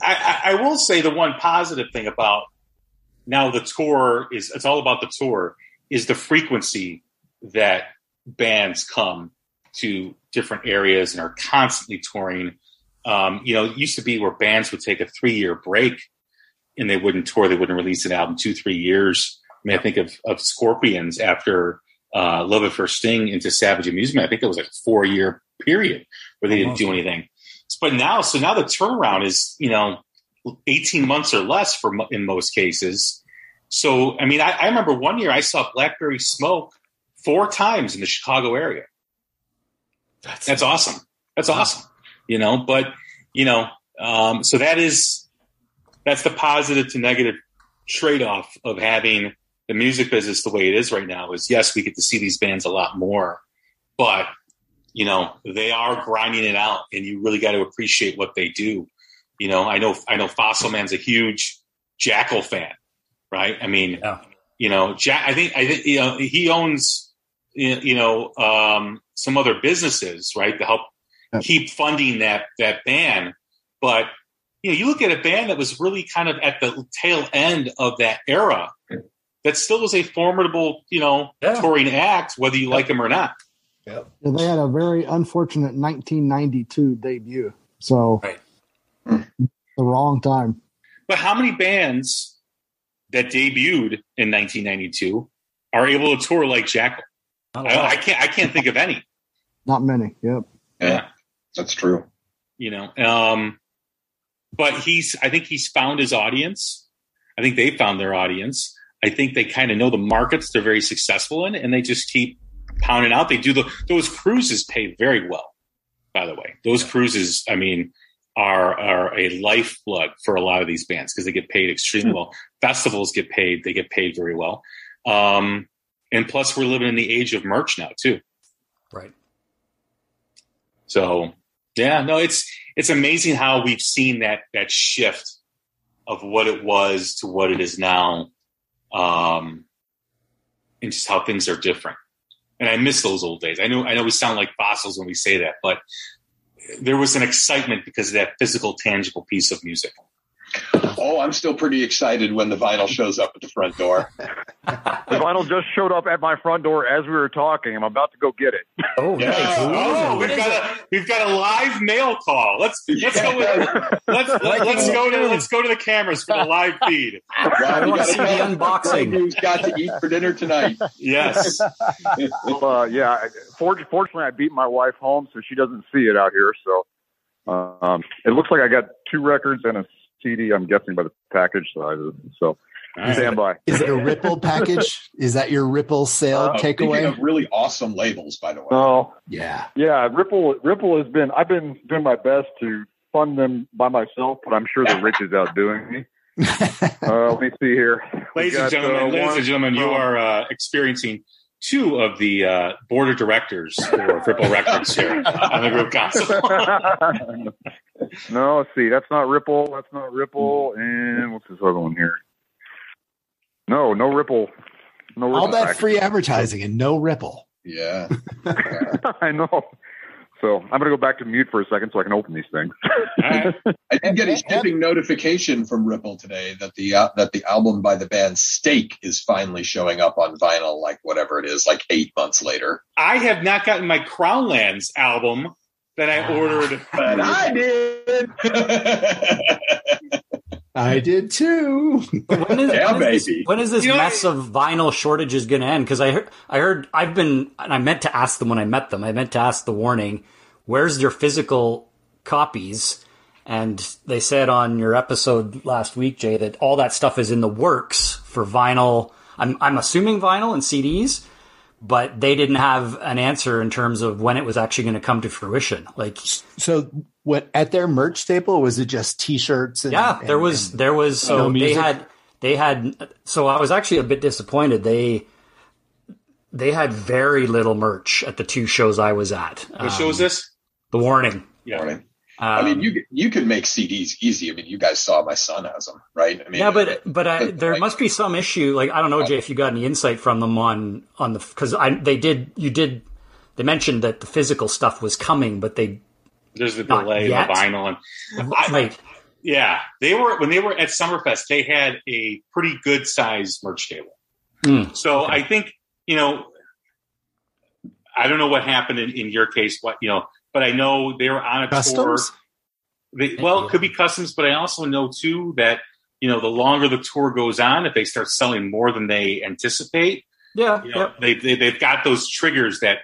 I will say the one positive thing about now the tour is, it's all about the tour, is the frequency that bands come to different areas and are constantly touring. You know, it used to be where bands would take a 3-year break and they wouldn't tour. They wouldn't release an album 2-3 years. I mean, I think of Scorpions after Love at First Sting into Savage Amusement. I think it was like a 4-year period where they didn't do anything. But now, so now the turnaround is, you know, 18 months or less for in most cases. So, I mean, I remember one year I saw Blackberry Smoke 4 times in the Chicago area. That's awesome. That's awesome. You know, but, you know, so that's the positive to negative trade-off of having the music business the way it is right now is, yes, we get to see these bands a lot more, but, you know, they are grinding it out and you really got to appreciate what they do. You know, I know Fossil Man's a huge Jackal fan, right? I mean, you know, Jack, I think, you know, he owns, you know, some other businesses, right, to help keep funding that band. But, you know, you look at a band that was really kind of at the tail end of that era that still was a formidable, you know, touring act, whether you like them or not. Yep. Yeah, they had a very unfortunate 1992 debut, so the wrong time. But how many bands that debuted in 1992 are able to tour like Jackal? I can't think of any. Not many. Yep. Yeah, that's true. You know, but I think he's found his audience. I think they found their audience. I think they kind of know the markets they're very successful in, and they just keep pounding out. They do those cruises pay very well, by the way. Those cruises, I mean, are a lifeblood for a lot of these bands because they get paid extremely well. Festivals get paid; they get paid very well. And plus, we're living in the age of merch now too, right? So, yeah, no, it's amazing how we've seen that shift of what it was to what it is now, and just how things are different. And I miss those old days. I know we sound like fossils when we say that, but there was an excitement because of that physical, tangible piece of music. Oh, I'm still pretty excited when the vinyl shows up at the front door. The vinyl just showed up at my front door as we were talking. I'm about to go get it. Oh, yeah. Nice. Oh, we've got a live mail call. Let's go to the cameras for the live feed. I want to see the unboxing. Who's got to eat for dinner tonight? Yes. Yeah. Fortunately, I beat my wife home, so she doesn't see it out here. So it looks like I got 2 records and a CD, I'm guessing, by the package size. So stand by. Is it a Ripple package? Is that your Ripple sale takeaway? Really awesome labels, by the way. Oh, yeah. Yeah, Ripple has been – I've been doing my best to fund them by myself, but I'm sure the rich is outdoing me. Let me see here. Ladies and gentlemen, you are experiencing 2 of the board of directors for Ripple Records here on the group console. No, let's see. That's not Ripple. And what's this other one here? No Ripple. No Ripple. All that package. Free advertising and no Ripple. Yeah. I know. So I'm going to go back to mute for a second so I can open these things. Right. I did get a shipping notification from Ripple today that the album by the band Stake is finally showing up on vinyl, like whatever it is, like 8 months later. I have not gotten my Crownlands album that I ordered. But I did. I did too. When is this mess of vinyl shortages going to end? Because I meant to ask them when I met them. I meant to ask the warning, where's your physical copies? And they said on your episode last week, Jay, that all that stuff is in the works for vinyl. I'm assuming vinyl and CDs, but they didn't have an answer in terms of when it was actually going to come to fruition. Like, so what at their merch staple, was it just t-shirts? There was. So they had. So I was actually a bit disappointed. They had very little merch at the two shows I was at. What show was this? The Warning. Yeah. Warning. I mean, you could make CDs easy. I mean, you guys saw my son has them, right? I mean, yeah, but there must be some issue. Like, I don't know, Jay, if you got any insight from them on the, because they mentioned that the physical stuff was coming, but there's the delay in the vinyl, and they were, when they were at Summerfest, they had a pretty good sized merch table. So okay. I think, I don't know what happened in your case, but I know they were on a customs tour. It could be customs, but I also know too that the longer the tour goes on, if they start selling more than they anticipate, they've got those triggers that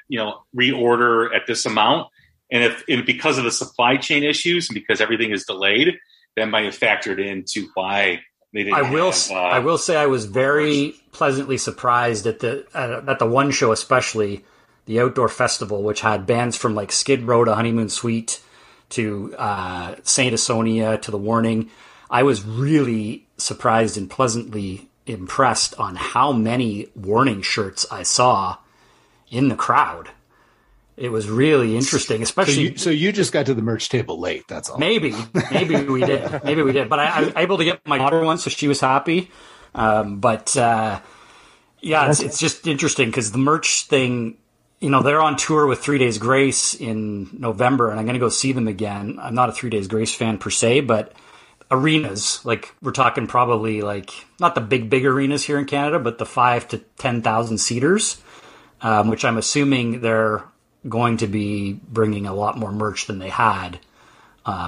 reorder at this amount, and if because of the supply chain issues and because everything is delayed, that might have factored into why they didn't. I will say I was very pleasantly surprised at the one show, especially. The outdoor festival, which had bands from like Skid Row to Honeymoon Suite to Saint Asonia to The Warning. I was really surprised and pleasantly impressed on how many Warning shirts I saw in the crowd. It was really interesting, especially. So you just got to the merch table late. That's all. Maybe we did. Maybe we did. But I was able to get my daughter one, so she was happy. Yeah, it's just interesting because the merch thing. They're on tour with 3 Days Grace in November, and I'm going to go see them again. I'm not a 3 Days Grace fan per se, but arenas, like we're talking probably like not the big arenas here in Canada, but the 5,000 to 10,000 seaters, which I'm assuming they're going to be bringing a lot more merch than they had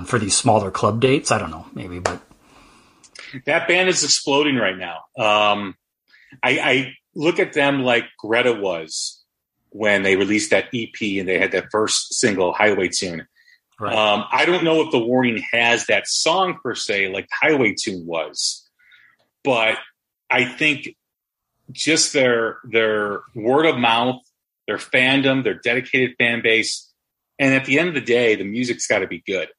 for these smaller club dates. I don't know, maybe, but that band is exploding right now. I look at them like Greta was when they released that EP and they had that first single, Highway Tune. Right. I don't know if The Warning has that song per se, like Highway Tune was, but I think just their word of mouth, their fandom, their dedicated fan base. And at the end of the day, the music's got to be good.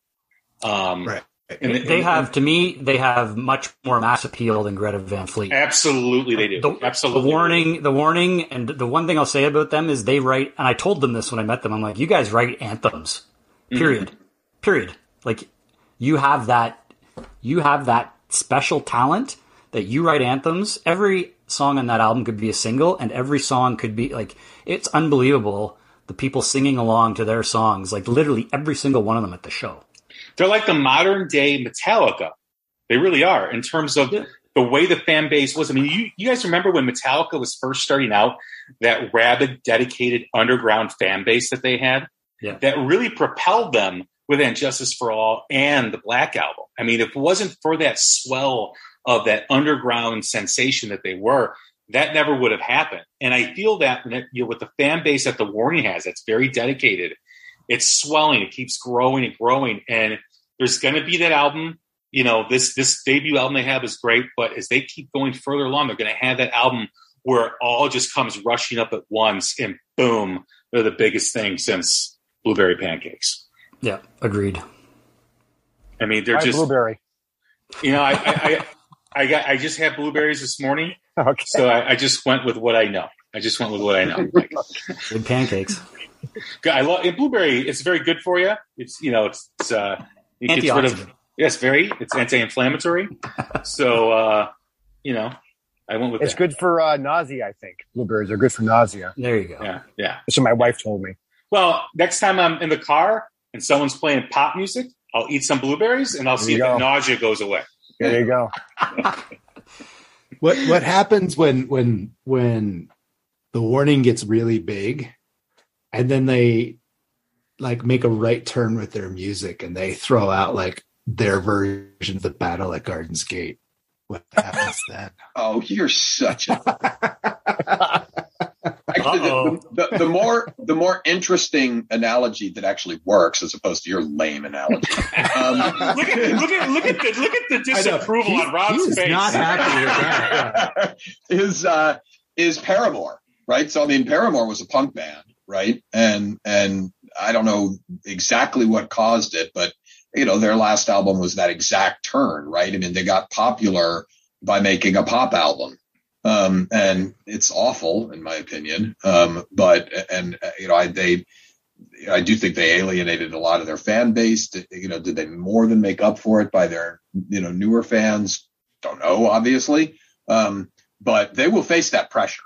Right. To me, they have much more mass appeal than Greta Van Fleet. Absolutely, they do. The warning, and the one thing I'll say about them is they write, and I told them this when I met them, I'm like, you guys write anthems, period, period. Like, you have that special talent that you write anthems. Every song on that album could be a single, and every song could be, like, it's unbelievable, the people singing along to their songs, like, literally every single one of them at the show. They're like the modern day Metallica. They really are in terms of the way the fan base was. I mean, you guys remember when Metallica was first starting out, that rabid, dedicated underground fan base that they had that really propelled them with Injustice for All and the Black Album. I mean, if it wasn't for that swell of that underground sensation that they were, that never would have happened. And I feel that with the fan base that The Warning has, that's very dedicated. It's swelling. It keeps growing and growing. And there's going to be that album. This debut album they have is great, but as they keep going further along, they're going to have that album where it all just comes rushing up at once, and boom, they're the biggest thing since Blueberry Pancakes. Yeah, agreed. I mean, they're just blueberry. I just had blueberries this morning, okay. So I just went with what I know. Good pancakes. I love blueberry. It's very good for you. It's it gets rid of it's anti-inflammatory. So I went with. It's good for nausea. I think blueberries are good for nausea. There you go. Yeah. That's what my wife told me. Well, next time I'm in the car and someone's playing pop music, I'll eat some blueberries and I'll see if the nausea goes away. There you go. What happens when The Warning gets really big? And then they like make a right turn with their music and they throw out like their version of the battle at Garden's Gate. What happens then? Oh, you're such a... Actually, the more interesting analogy that actually works, as opposed to your lame analogy. Look at the disapproval on Rob's face. He's not happy with that. Is Paramore, right? So I mean, Paramore was a punk band, right? And I don't know exactly what caused it, but you know, their last album was that exact turn, right? I mean, they got popular by making a pop album. And it's awful in my opinion. I do think they alienated a lot of their fan base. Did they more than make up for it by their, newer fans? Don't know, obviously. But they will face that pressure,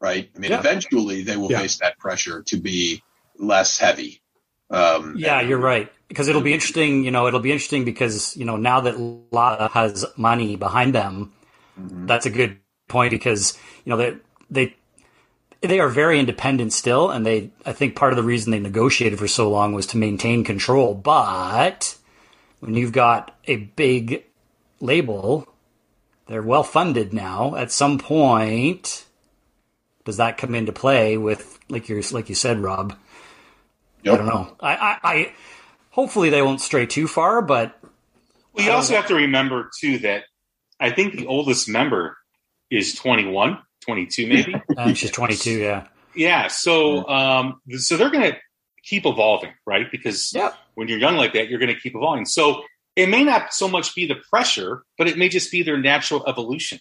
right? I mean, eventually they will face that pressure to be less heavy. You're right. Because it'll be interesting, it'll be interesting because, now that Lada has money behind them, mm-hmm. That's a good point because, they are very independent still. And I think part of the reason they negotiated for so long was to maintain control. But when you've got a big label, they're well-funded now. At some point, does that come into play with, like you said, Rob? Yep. I don't know. I hopefully they won't stray too far, but... Well, you also have to remember, too, that I think the oldest member is 21, 22 maybe. She's 22, yeah. Yeah, so they're going to keep evolving, right? Because when you're young like that, you're going to keep evolving. So it may not so much be the pressure, but it may just be their natural evolution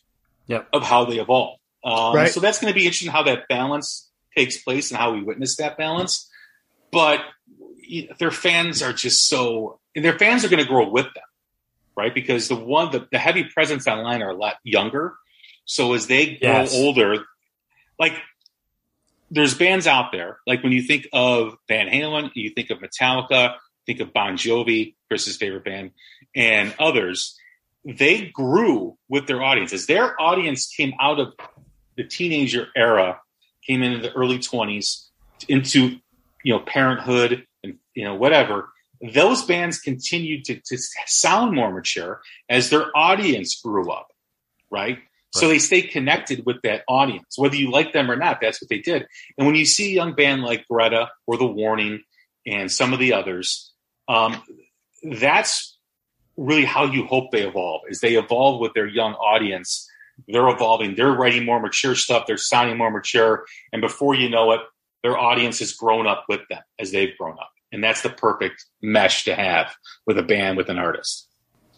of how they evolve. Right. So that's going to be interesting how that balance takes place and how we witness that balance. But their fans are just so – and their fans are going to grow with them, right? Because the heavy presence online are a lot younger. So as they grow older, like there's bands out there. Like when you think of Van Halen, you think of Metallica, think of Bon Jovi, Chris's favorite band, and others. They grew with their audiences. Their audience came out of the teenager era, came into the early 20s, into parenthood and whatever. Those bands continued to sound more mature as their audience grew up, right? So they stay connected with that audience, whether you like them or not. That's what they did. And when you see a young band like Greta or The Warning and some of the others, that's really how you hope they evolve. Is they evolve with their young audience. They're evolving. They're writing more mature stuff. They're sounding more mature. And before you know it, their audience has grown up with them as they've grown up. And that's the perfect mesh to have with a band, with an artist.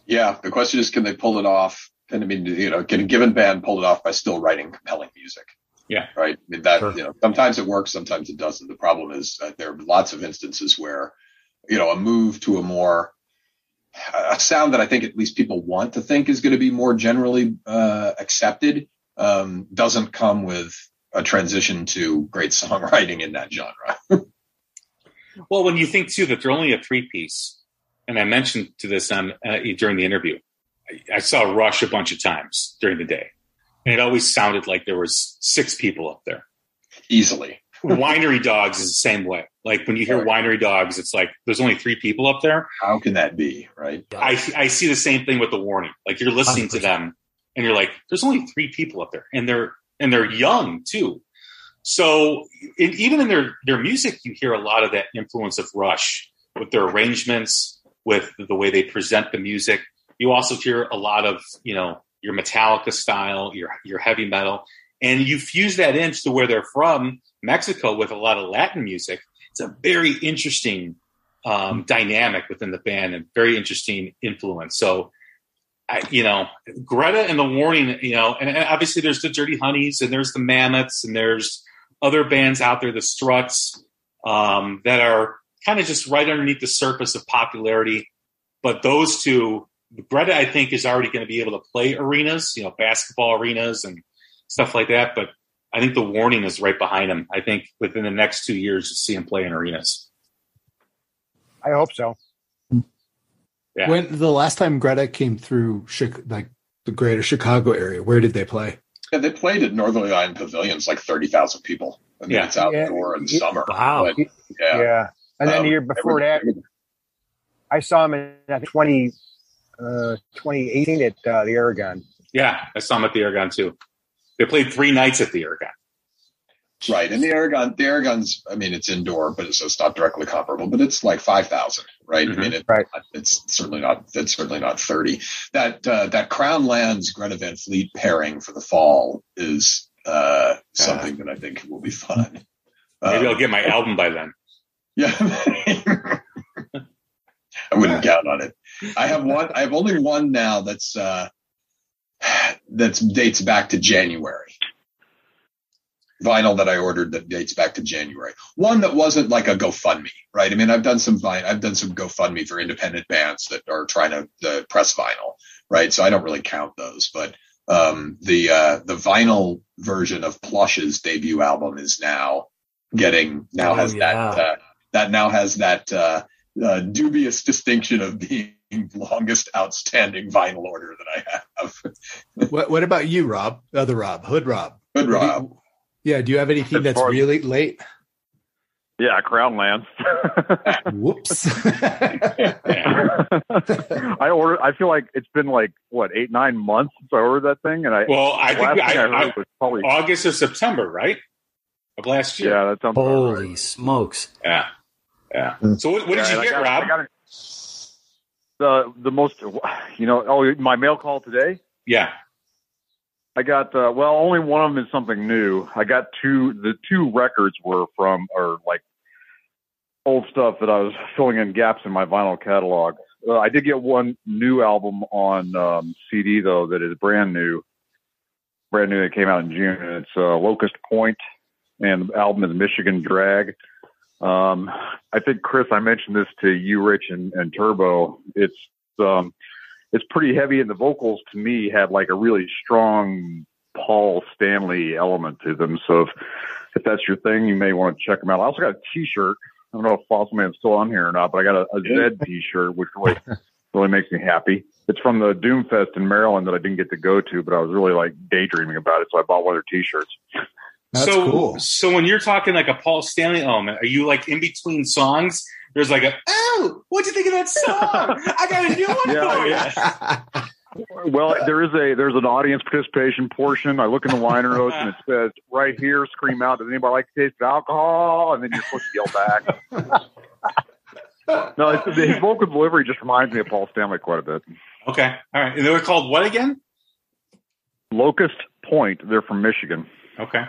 Yeah. The question is, can they pull it off? And I mean, can a given band pull it off by still writing compelling music? Yeah. Right. I mean, that, sometimes it works, sometimes it doesn't. The problem is there are lots of instances where, a move to a sound that I think at least people want to think is going to be more generally accepted doesn't come with a transition to great songwriting in that genre. Well, when you think too that they're only a three-piece, and I mentioned to this during the interview, I saw Rush a bunch of times during the day, and it always sounded like there was six people up there. Easily. Winery Dogs is the same way. Like when you hear Winery Dogs, it's like there's only three people up there. How can that be, right? I see the same thing with The Warning. Like you're listening 100%. To them, and you're like, there's only three people up there, and they're young, too. So even in their music, you hear a lot of that influence of Rush with their arrangements, with the way they present the music. You also hear a lot of, your Metallica style, your heavy metal. And you fuse that into where they're from, Mexico, with a lot of Latin music. It's a very interesting dynamic within the band and very interesting influence. So Greta and The Warning, and obviously there's the Dirty Honeys and there's the Mammoths and there's other bands out there, the Struts, that are kind of just right underneath the surface of popularity. But those two, Greta, I think, is already going to be able to play arenas, basketball arenas and stuff like that. But I think The Warning is right behind him. I think within the next 2 years, you'll see him play in arenas. I hope so. Yeah. When the last time Greta came through, like the greater Chicago area, where did they pley? Yeah, they played at Northerly Line Pavilions, like 30,000 people. I mean, it's outdoor in summer. Wow. But, and then the year before that, I saw him in 20 2018 at the Aragon. Yeah, I saw him at the Aragon too. They played three nights at the Aragon. Right, and the Aragon's. I mean, it's indoor, but it's not directly comparable. But it's like 5,000, right? Mm-hmm. I mean, it's certainly not 30. That Crown Lands Greta Van Fleet pairing for the fall is something that I think will be fun. Maybe I'll get my album by then. Yeah, I wouldn't count on it. I have only one now that dates back to January. Vinyl that I ordered that dates back to January. One that wasn't like a GoFundMe, right? I mean, I've done some GoFundMe for independent bands that are trying to press vinyl, right? So I don't really count those. But the vinyl version of Plush's debut album is now has that dubious distinction of being longest outstanding vinyl order that I have. What about you, Rob? Other Rob, Hood Rob. Hood Rob. Yeah, do you have anything that's really late? Yeah, Crown Lands. Whoops. I feel like it's been like, what, 8-9 months since I ordered that thing? I think was probably August or September, right? Of last year. Yeah, that sounds Holy smokes. Yeah. Yeah. So what did you get, Rob? The most, my mail call today? Yeah. I got only one of them is something new. I got two. The two records were from old stuff that I was filling in gaps in my vinyl catalog. I did get one new album on CD though that is brand new. It came out in June. And it's Locust Point, and the album is Michigan Drag. I think Chris, I mentioned this to you, Rich, and Turbo. It's pretty heavy, and the vocals to me have like a really strong Paul Stanley element to them. So if that's your thing, you may want to check them out. I also got a T-shirt. I don't know if Fossil Man's still on here or not, but I got a Zed T-shirt, which really makes me happy. It's from the Doomfest in Maryland that I didn't get to go to, but I was really like daydreaming about it, so I bought one of their T-shirts. That's cool. So when you're talking like a Paul Stanley element, are you like in between songs? There's like what'd you think of that song? I got a new one for you. Yeah. Well, there's an audience participation portion. I look in the liner notes and it says right here, scream out, does anybody like to taste of alcohol? And then you're supposed to yell back. No, his vocal delivery just reminds me of Paul Stanley quite a bit. Okay. All right. And they were called what again? Locust Point. They're from Michigan. Okay.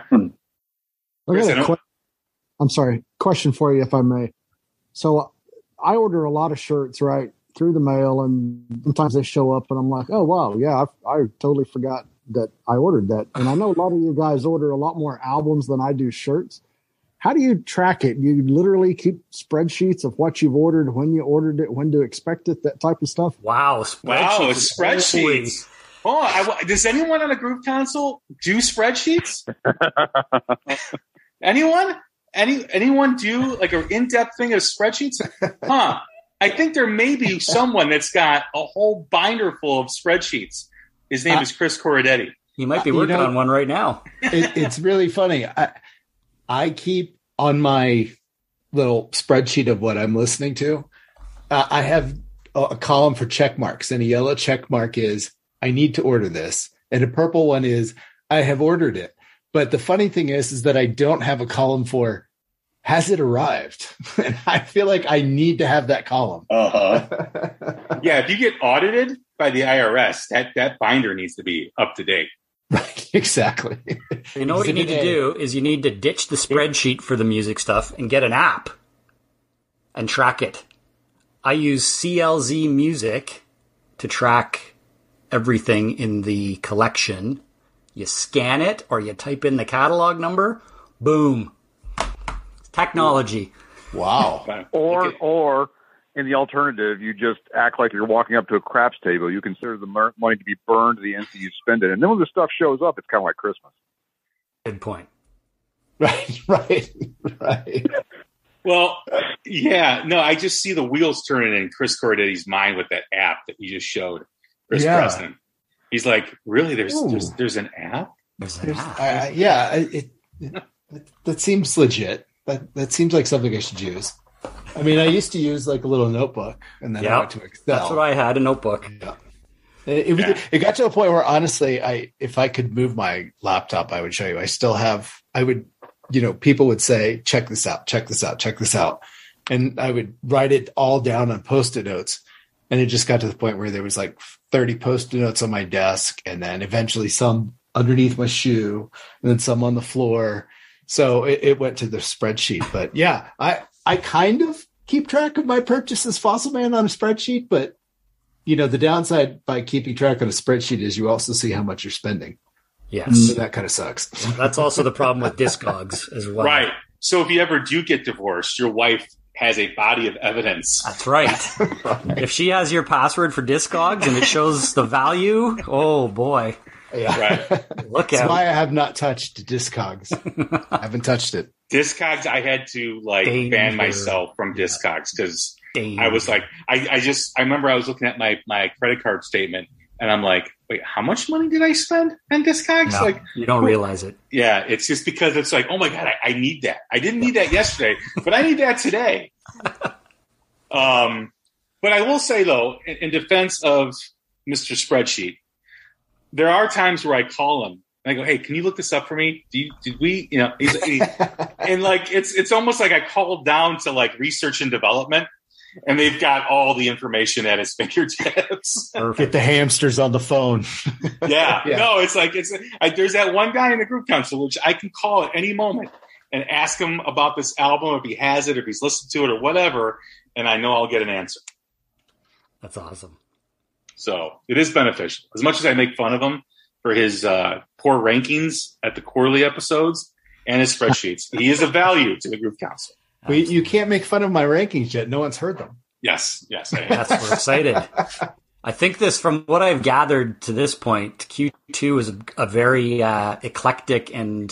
I'm sorry. Question for you, if I may. So I order a lot of shirts, right, through the mail, and sometimes they show up, and I'm like, oh, wow, yeah, I totally forgot that I ordered that. And I know a lot of you guys order a lot more albums than I do shirts. How do you track it? You literally keep spreadsheets of what you've ordered, when you ordered it, when to expect it, that type of stuff? Wow, spreadsheets. Oh, does anyone on a Groove Console do spreadsheets? Anyone? Anyone do like an in-depth thing of spreadsheets? Huh? I think there may be someone that's got a whole binder full of spreadsheets. His name is Chris Corradetti. He might be working on one right now. It's really funny. I keep on my little spreadsheet of what I'm listening to. I have a column for check marks, and a yellow check mark is I need to order this, and a purple one is I have ordered it. But the funny thing is that I don't have a column for has it arrived? And I feel like I need to have that column. Yeah, if you get audited by the IRS, that binder needs to be up to date. Right, exactly. You know what you need to do is you need to ditch the spreadsheet for the music stuff and get an app and track it. I use CLZ Music to track everything in the collection. You scan it, or you type in the catalog number. Boom! Technology. Wow. Or in the alternative, you just act like you're walking up to a craps table. You consider the money to be burned the instant you spend it, and then when the stuff shows up, it's kind of like Christmas. Good point. Right. Well, yeah. No, I just see the wheels turning in Chris Corradetti's mind with that app that you just showed, Chris Preston. He's like, really? There's an app? That seems legit. That seems like something I should use. I mean, I used to use like a little notebook, and then I went to Excel. That's what I had, a notebook. Yeah. It got to a point where, honestly, if I could move my laptop, I would show you. I still have, people would say, check this out, check this out, check this out. And I would write it all down on Post-it notes. And it just got to the point where there was like 30 Post-it notes on my desk. And then eventually some underneath my shoe, and then some on the floor. So it went to the spreadsheet. But yeah, I kind of keep track of my purchases, Fossil Man, on a spreadsheet, but the downside by keeping track on a spreadsheet is you also see how much you're spending. Yes. So that kind of sucks. That's also the problem with Discogs as well. Right. So if you ever do get divorced, your wife has a body of evidence. That's right. If she has your password for Discogs and it shows the value, oh boy. Yeah. Right. Look at it. That's why I have not touched Discogs. I haven't touched it. Discogs, I had to ban myself from Discogs because I was like, I remember I was looking at my credit card statement and I'm like, wait, how much money did I spend on Discogs? No, you don't realize it. Yeah, it's just because it's like, oh my God, I need that. I didn't need that yesterday, but I need that today. But I will say though, in defense of Mr. Spreadsheet, there are times where I call him and I go, hey, can you look this up for me? And it's almost like I called down to research and development. And they've got all the information at his fingertips. Or get the hamsters on the phone. Yeah. No, there's that one guy in the group council, which I can call at any moment and ask him about this album, if he has it, if he's listened to it or whatever. And I know I'll get an answer. That's awesome. So it is beneficial. As much as I make fun of him for his poor rankings at the quarterly episodes and his spreadsheets, he is of value to the group council. You can't make fun of my rankings yet. No one's heard them. Yes. We're excited. I think this, from what I've gathered to this point, Q2 is a very eclectic, and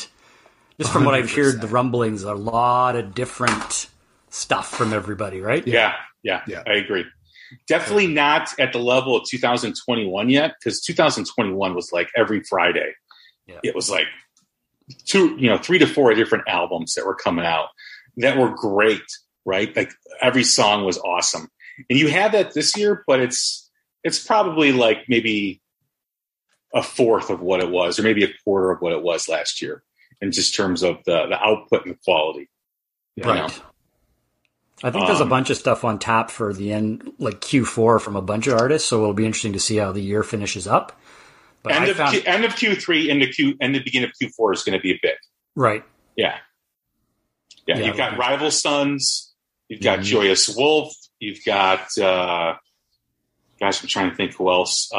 just from 100%. What I've heard, the rumblings, a lot of different stuff from everybody, right? Yeah. I agree. Definitely not at the level of 2021 yet, because 2021 was every Friday. Yeah. It was 3 to 4 different albums that were coming out that were great, right? Every song was awesome. And you have that this year, but it's probably maybe a fourth of what it was, or maybe a quarter of what it was last year, in just terms of the output and the quality. Right. I think there's a bunch of stuff on tap for the end, Q4 from a bunch of artists. So it'll be interesting to see how the year finishes up. But end of Q3 and the beginning of Q4 is going to be a big. Right. Yeah. Yeah, you've got Rival Sons, you've got Joyous Wolf, you've got, I'm trying to think who else.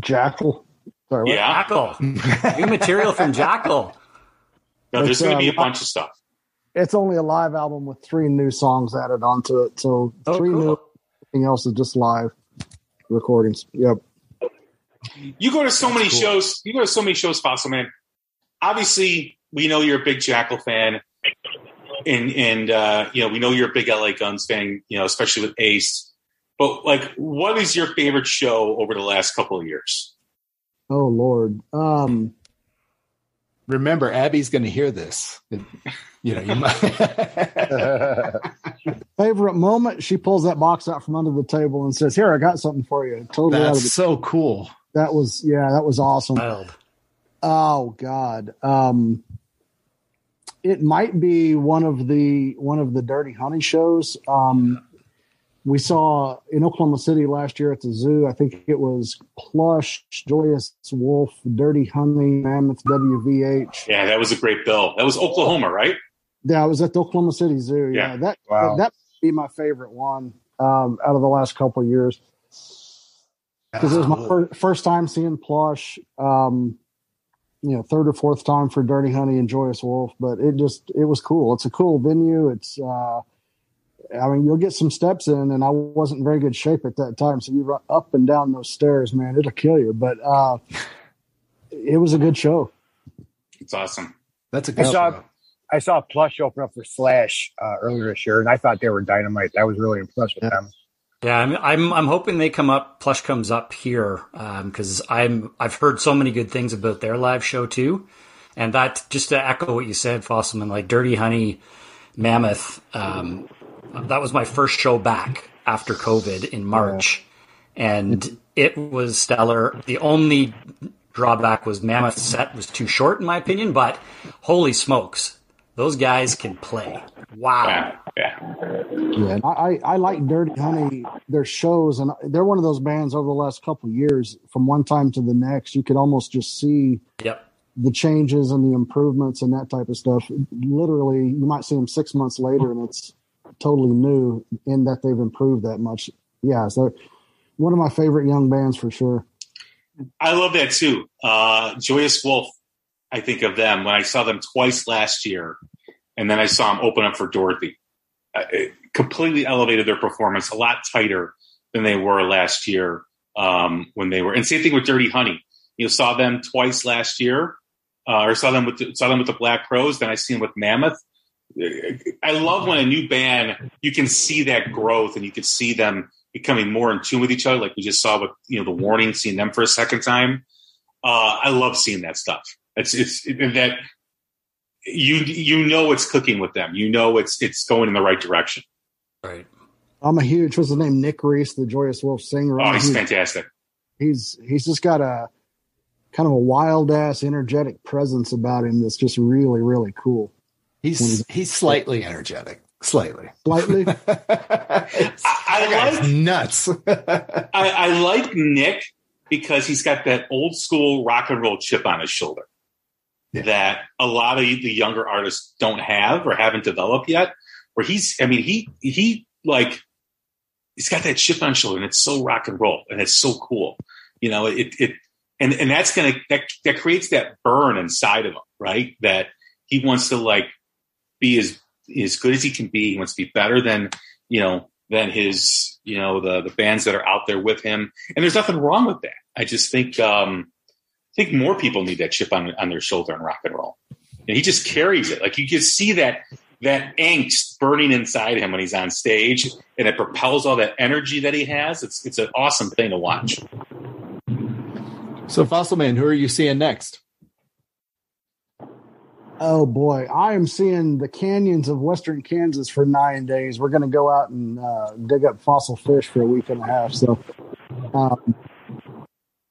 Jackal. Sorry, Jackal. New material from Jackal. No, there's going to be a bunch of stuff. It's only a live album with 3 new songs added onto it. So 3 cool. new, everything else is just live recordings. Yep. You go to so many shows, Fossil Man. Obviously, we know you're a big Jackal fan, and we know you're a big LA Guns fan, especially with Ace. But what is your favorite show over the last couple of years? Oh Lord! Remember, Abby's going to hear this. You might. Favorite moment? She pulls that box out from under the table and says, "Here, I got something for you." Totally. That's so cool. That was awesome. Wild. Oh God. It might be one of the Dirty Honey shows. We saw in Oklahoma City last year at the zoo. I think it was Plush, Joyous Wolf, Dirty Honey, Mammoth, WVH. Yeah, that was a great bill. That was Oklahoma, right? Yeah, it was at the Oklahoma City Zoo. Yeah, that would be my favorite one out of the last couple of years, because it was my first time seeing Plush. Third or fourth time for Dirty Honey and Joyous Wolf, but it was cool. It's a cool venue. It's, you'll get some steps in, and I wasn't in very good shape at that time. So you run up and down those stairs, man, it'll kill you. But it was a good show. It's awesome. That's a good show. I saw Plush open up for Slash earlier this year, and I thought they were dynamite. I was really impressed with them. Yeah, I'm hoping they come up. Plush comes up here because I've heard so many good things about their live show too, and that, just to echo what you said, Fossilman, Dirty Honey, Mammoth. That was my first show back after COVID in March, and it was stellar. The only drawback was Mammoth's set was too short, in my opinion, but holy smokes, those guys can play. Wow. Yeah, I like Dirty Honey, their shows, and they're one of those bands over the last couple of years, from one time to the next, you could almost just see the changes and the improvements and that type of stuff. Literally, you might see them 6 months later, and it's totally new in that they've improved that much. Yeah, so one of my favorite young bands for sure. I love that too. Joyous Wolf, I think of them when I saw them twice last year, and then I saw them open up for Dorothy. It completely elevated their performance, a lot tighter than they were last year when they were. And same thing with Dirty Honey. You saw them twice last year, or saw them with the Black Crowes. Then I seen them with Mammoth. I love when a new band, you can see that growth and you can see them becoming more in tune with each other, like we just saw with The Warning, seeing them for a second time. I love seeing that stuff. It's that you know it's cooking with them. It's going in the right direction. Right. I'm a huge what's his name, Nick Reese, the Joyous Wolf singer. Oh, he's fantastic. He's just got a kind of a wild ass energetic presence about him that's just really, really cool. He's slightly energetic. Slightly. I like nuts. I like Nick because he's got that old school rock and roll chip on his shoulder that a lot of the younger artists don't have or haven't developed yet. Where he's got that chip on his shoulder, and it's so rock and roll and it's so cool. And that's that creates that burn inside of him, right? That he wants to be as good as he can be. He wants to be better than his, the bands that are out there with him. And there's nothing wrong with that. I just think, I think more people need that chip on their shoulder in rock and roll. And he just carries it. You can see that angst burning inside him when he's on stage, and it propels all that energy that he has. It's an awesome thing to watch. So Fossil Man, who are you seeing next? Oh, boy. I am seeing the canyons of western Kansas for 9 days. We're going to go out and dig up fossil fish for a week and a half. So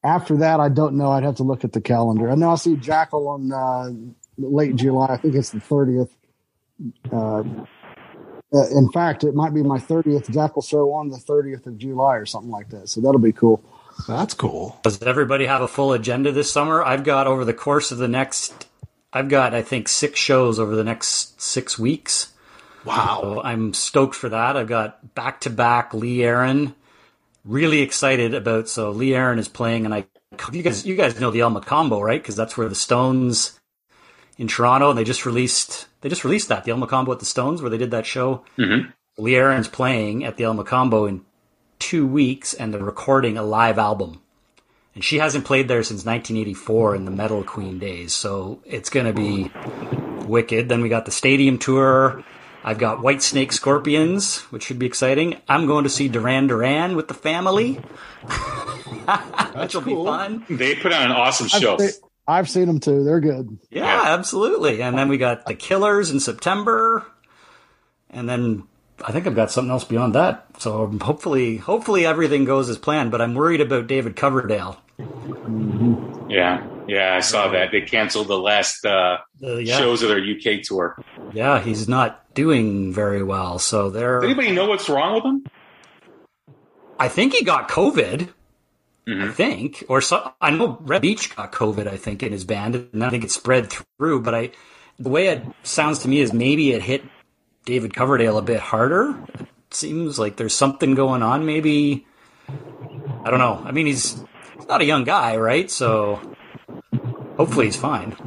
after that, I don't know. I'd have to look at the calendar. I know I see Jackal on late July. I think it's the 30th. In fact, it might be my 30th Jackal show on the 30th of July or something like that. So that'll be cool. That's cool. Does everybody have a full agenda this summer? I've got over the course of the next... I've got, I think, 6 shows over the next 6 weeks. Wow. So I'm stoked for that. I've got back-to-back Lee Aaron. Really excited about. So Lee Aaron is playing, and you guys know the El Macombo, right? Because that's where the Stones in Toronto, and they just released that, the El Macombo at the Stones, where they did that show. Mm-hmm. Lee Aaron's playing at the El Macombo in 2 weeks, and they're recording a live album. And she hasn't played there since 1984 in the Metal Queen days. So it's going to be wicked. Then we got the stadium tour. I've got Whitesnake Scorpions, which should be exciting. I'm going to see Duran Duran with the family. Which will be fun. They put on an awesome show. I've seen them too. They're good. Yeah, absolutely. And then we got the Killers in September. And then I think I've got something else beyond that. So hopefully everything goes as planned, but I'm worried about David Coverdale. Yeah, I saw that. They canceled the last shows of their UK tour. Yeah, he's not doing very well. So does anybody know what's wrong with him? I think he got COVID. Mm-hmm. I know Red Beach got COVID, I think, in his band, and I think it spread through. But the way it sounds to me is maybe it hit David Coverdale a bit harder. It seems like there's something going on. Maybe, I don't know. I mean, he's not a young guy, right? So hopefully he's fine.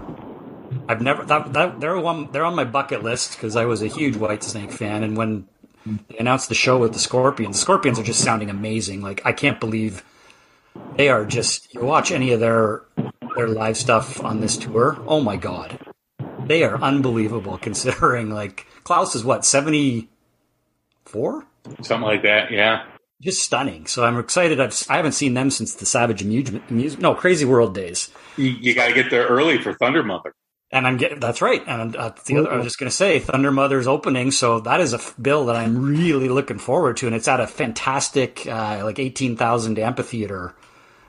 I've never they're on my bucket list because I was a huge Whitesnake fan, and when they announced the show with the Scorpions are just sounding amazing. I can't believe they are just. You watch any of their live stuff on this tour? Oh my god, they are unbelievable. Considering Klaus is what, 74, something like that, yeah. Just stunning. So I'm excited. I haven't seen them since the Savage Amusement. No, Crazy World days. You got to get there early for Thunder Mother. And I'm getting, that's right. And the other, I was just going to say Thunder Mother's opening. So that is a bill that I'm really looking forward to. And it's at a fantastic, like 18,000 amphitheater,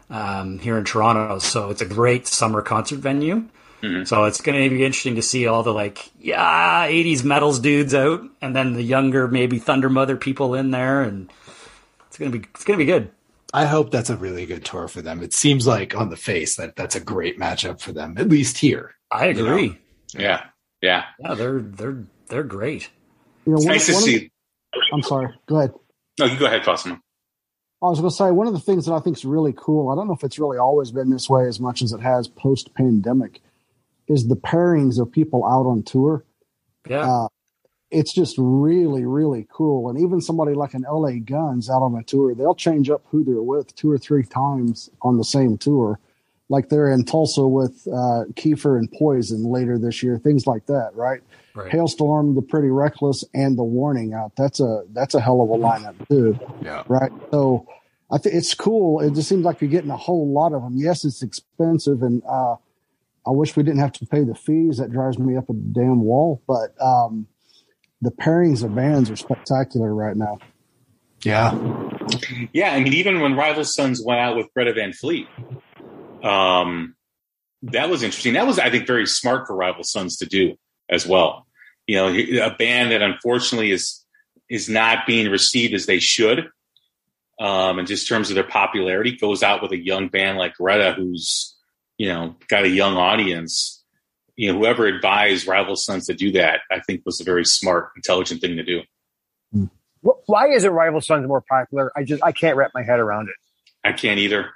here in Toronto. So it's a great summer concert venue. Mm-hmm. So it's going to be interesting to see all the 80s metals dudes out and then the younger, maybe Thunder Mother people in there. And it's going to be good. I hope that's a really good tour for them. It seems like on the face that that's a great matchup for them, at least here. I agree. You know? Yeah. Yeah. They're great. You know, it's nice to see. I'm sorry. Go ahead. No, you go ahead, Cosmo. I was going to say, one of the things that I think is really cool, I don't know if it's really always been this way as much as it has post-pandemic, is the pairings of people out on tour. Yeah. It's just really, really cool. And even somebody like an LA Guns out on a tour, they'll change up who they're with 2 or 3 times on the same tour. Like they're in Tulsa with Kiefer and Poison later this year, things like that, right? Hailstorm, The Pretty Reckless, and The Warning out. That's a hell of a lineup too, yeah. Right? So I think it's cool. It just seems like you're getting a whole lot of them. Yes, it's expensive, and I wish we didn't have to pay the fees. That drives me up a damn wall. But the pairings of bands are spectacular right now. Yeah. I mean, even when Rival Sons went out with Greta Van Fleet. That was interesting. That was, I think, very smart for Rival Sons to do as well. You know, a band that unfortunately is not being received as they should, in just terms of their popularity, goes out with a young band like Greta, who's, you know, got a young audience. You know, whoever advised Rival Sons to do that, I think, was a very smart, intelligent thing to do. Why isn't Rival Sons more popular? I can't wrap my head around it. I can't either.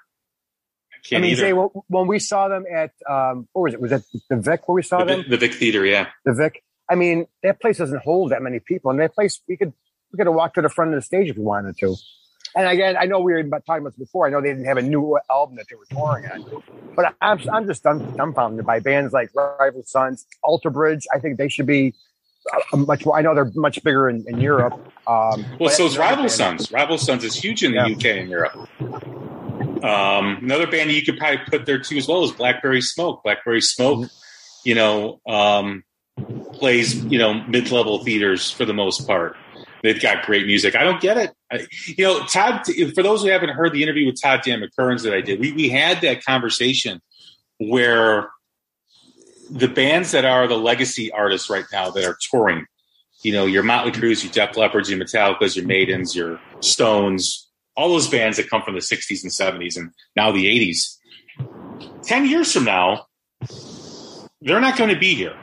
Jay, when we saw them at, what was it? Was that the Vic where we saw them? The Vic Theater, yeah. The Vic. I mean, that place doesn't hold that many people. And that place, we could have walked to the front of the stage if we wanted to. And again, I know we were talking about this before. I know they didn't have a new album that they were touring on. But I'm just dumbfounded by bands like Rival Sons, Alter Bridge. I think they should be much more. I know they're much bigger in Europe. Well, so is Rival Sons. Rival Sons is huge in the UK and Europe. Another band you could probably put there too as well is Blackberry Smoke. Blackberry Smoke, you know, plays, you know, mid-level theaters for the most part. They've got great music. I don't get it. Todd, for those who haven't heard the interview with Todd Dan McCurran that I did, we had that conversation where the bands that are the legacy artists right now that are touring, you know, your Motley Crues, your Def Leppards, your Metallicas, your Maidens, your Stones, all those bands that come from the 60s and 70s and now the 80s. 10 years from now, they're not going to be here.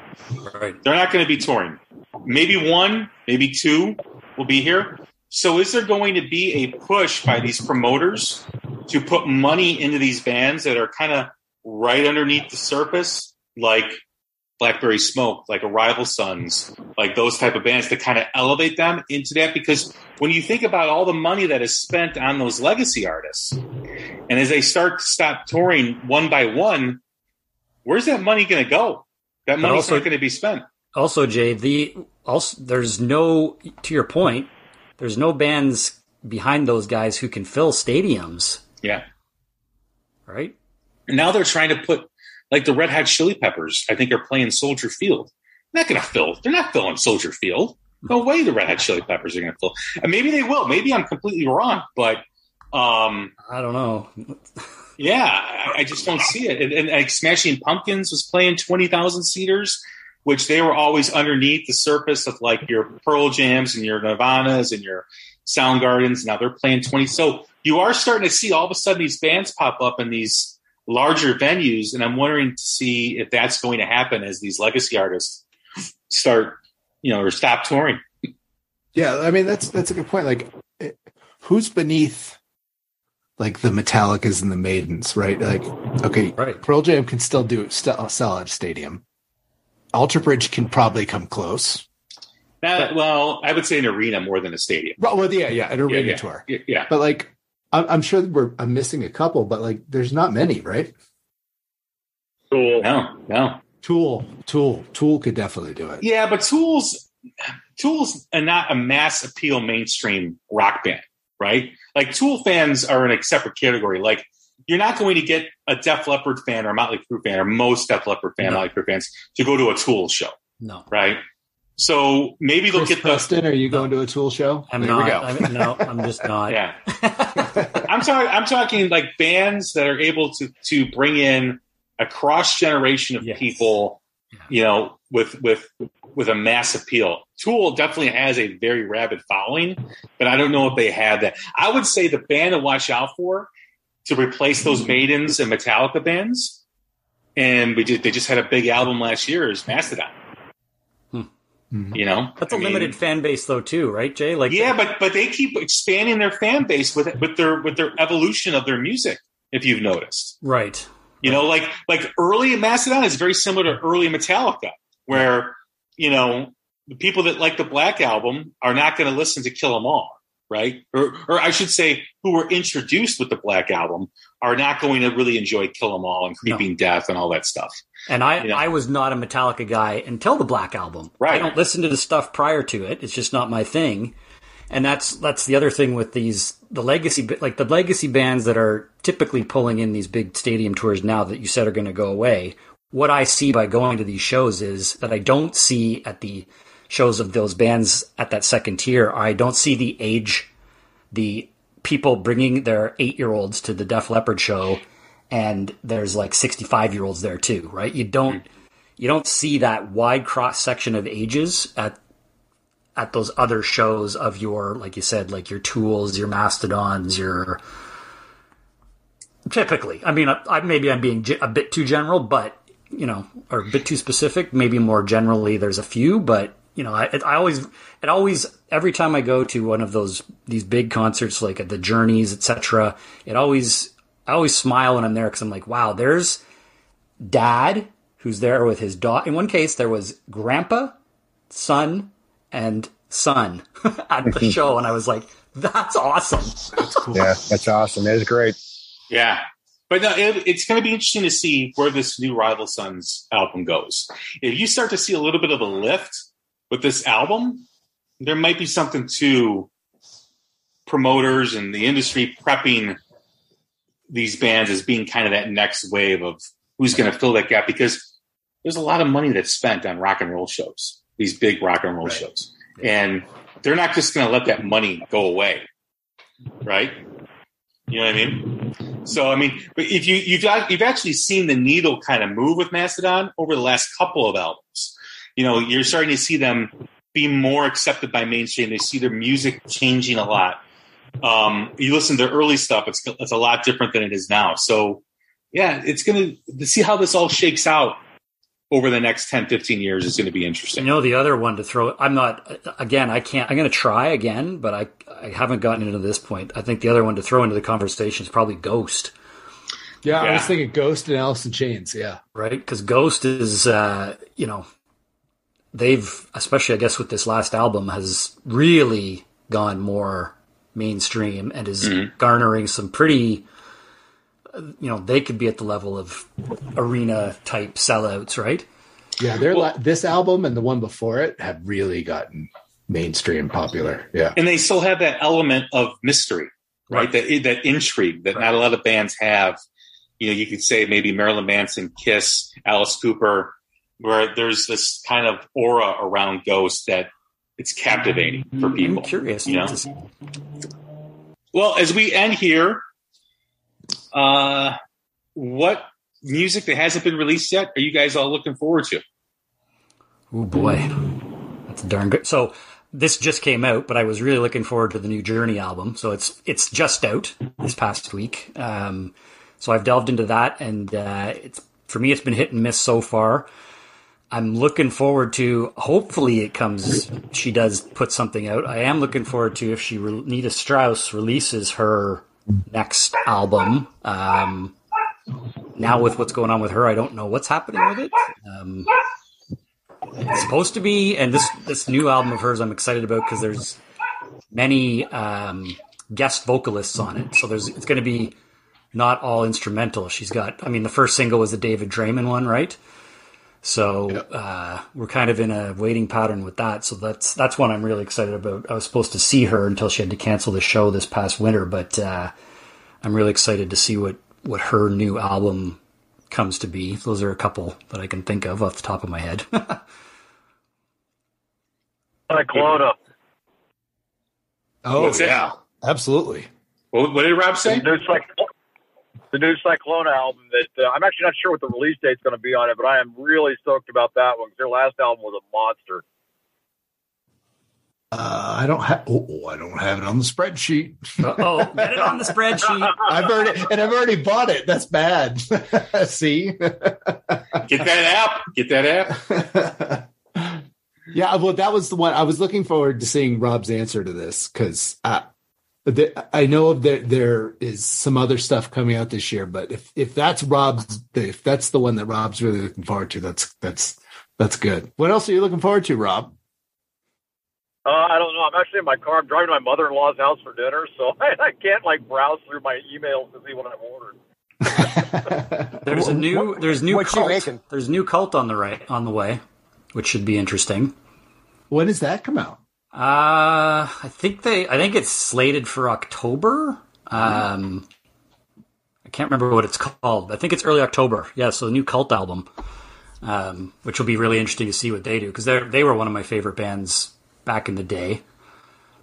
Right. They're not going to be touring. Maybe one, maybe two will be here. So is there going to be a push by these promoters to put money into these bands that are kind of right underneath the surface, like Blackberry Smoke, like a Rival Sons, like those type of bands, to kind of elevate them into that? Because when you think about all the money that is spent on those legacy artists, and as they stop touring one by one, where's that money going to go? That money's also not going to be spent. Also, Jay, to your point, there's no bands behind those guys who can fill stadiums. Yeah. Right? And now they're trying to put, like the Red Hot Chili Peppers, I think, are playing Soldier Field. They're not filling Soldier Field. No way the Red Hot Chili Peppers are going to fill. And maybe they will. Maybe I'm completely wrong, but I don't know. Yeah, I just don't see it. And like Smashing Pumpkins was playing 20,000 seaters, which they were always underneath the surface of like your Pearl Jams and your Nirvanas and your Soundgardens. Now they're playing 20. So you are starting to see all of a sudden these bands pop up in these larger venues, and I'm wondering to see if that's going to happen as these legacy artists start, you know, or stop touring. Yeah, I mean that's a good point. Like, who's beneath like the Metallicas and the Maidens, right? Like, okay, right. Pearl Jam can still do sell out a stadium. Alter Bridge can probably come close. Well, I would say an arena more than a stadium. Well, an arena tour. Yeah, but like. I'm sure I'm missing a couple, but like, there's not many, right? Tool, no. Tool could definitely do it. Yeah, but Tool's not a mass appeal mainstream rock band, right? Like Tool fans are in a separate category. Like you're not going to get a Def Leppard fan or a Motley Crue fan or most Def Leppard fan, Motley Crue fans to go to a Tool show. No. Right? So maybe they'll get the... Preston, are you going to a Tool show? I'm not. I'm just not. Yeah. I'm talking like bands that are able to bring in a cross-generation of people, you know, with a mass appeal. Tool definitely has a very rabid following, but I don't know if they have that. I would say the band to watch out for to replace those Maidens and Metallica bands, and they just had a big album last year, is Mastodon. You know, that's limited fan base, though, too, right, Jay? Like, yeah, but they keep expanding their fan base with their evolution of their music. If you've noticed, right? You know, like early Mastodon is very similar to early Metallica, where you know the people that like the Black Album are not going to listen to Kill 'Em All, right? Or I should say, who were introduced with the Black Album are not going to really enjoy Kill 'Em All and Creeping Death and all that stuff. And I was not a Metallica guy until the Black Album. Right. I don't listen to the stuff prior to it. It's just not my thing. And that's the other thing with the legacy bands that are typically pulling in these big stadium tours now that you said are going to go away. What I see by going to these shows is that I don't see at the shows of those bands at that second tier. I don't see the age, the people bringing their 8-year-olds to the Def Leppard show. And there's like 65-year-olds there too, right? You don't see that wide cross section of ages at those other shows of your, like you said, like your Tools, your Mastodons, your typically. I mean, maybe I'm being a bit too general, but you know, or a bit too specific. Maybe more generally, there's a few, but you know, it always every time I go to one of these big concerts, like at the Journeys, etc., I always smile when I'm there because I'm like, wow, there's dad who's there with his daughter. In one case, there was grandpa, son at the show. And I was like, that's awesome. That's cool. Yeah, that's awesome. That is great. Yeah. But no, it's going to be interesting to see where this new Rival Sons album goes. If you start to see a little bit of a lift with this album, there might be something to promoters and the industry prepping these bands as being kind of that next wave of who's going to fill that gap, because there's a lot of money that's spent on rock and roll shows, these big rock and roll shows. And they're not just going to let that money go away. Right. You know what I mean? So, I mean, but if you've actually seen the needle kind of move with Mastodon over the last couple of albums, you know, you're starting to see them be more accepted by mainstream. They see their music changing a lot. You listen to early stuff, it's a lot different than it is now. So, yeah, it's going to see how this all shakes out over the next 10, 15 years is going to be interesting. You know, the other one to throw – I'm going to try again, but I haven't gotten into this point. I think the other one to throw into the conversation is probably Ghost. Yeah, I was thinking Ghost and Alice in Chains, yeah. Right? Because Ghost is, you know, they've – especially I guess with this last album has really gone more – mainstream and is garnering some pretty, you know, they could be at the level of arena type sellouts, right? Yeah, they're this album and the one before it have really gotten mainstream popular. Yeah, and they still have that element of mystery, right? That intrigue that not a lot of bands have. You know, you could say maybe Marilyn Manson, Kiss, Alice Cooper, where there's this kind of aura around Ghost that. It's captivating for people. I'm curious. You know? Well, as we end here, what music that hasn't been released yet are you guys all looking forward to? Oh, boy. That's darn good. So this just came out, but I was really looking forward to the new Journey album. So it's just out this past week. So I've delved into that, and for me, it's been hit and miss so far. I'm looking forward to, hopefully it comes, she does put something out. I am looking forward to if Nita Strauss releases her next album. Now with what's going on with her, I don't know what's happening with it. It's supposed to be, and this new album of hers I'm excited about because there's many guest vocalists on it. So it's going to be not all instrumental. She's got, I mean, the first single was the David Draymond one, right? So we're kind of in a waiting pattern with that. So that's one I'm really excited about. I was supposed to see her until she had to cancel the show this past winter, but I'm really excited to see what what her new album comes to be. Those are a couple that I can think of off the top of my head. Like Glota. Oh, yeah. Absolutely. What did Rob say? The new Cyclona album that I'm actually not sure what the release date's going to be on it, but I am really stoked about that one because their last album was a monster. I don't have it on the spreadsheet. Uh-oh, get it on the spreadsheet. I've already bought it. That's bad. See? Get that app. Yeah, well, that was the one. I was looking forward to seeing Rob's answer to this because I know that there is some other stuff coming out this year, but if that's the one that Rob's really looking forward to, that's good. What else are you looking forward to, Rob? I don't know. I'm actually in my car. I'm driving to my mother-in-law's house for dinner, so I can't browse through my emails to see what I've ordered. There's new Cult on the way, which should be interesting. When does that come out? I think it's slated for October. I can't remember what it's called. I think it's early October. Yeah, so the new Cult album, which will be really interesting to see what they do because they were one of my favorite bands back in the day.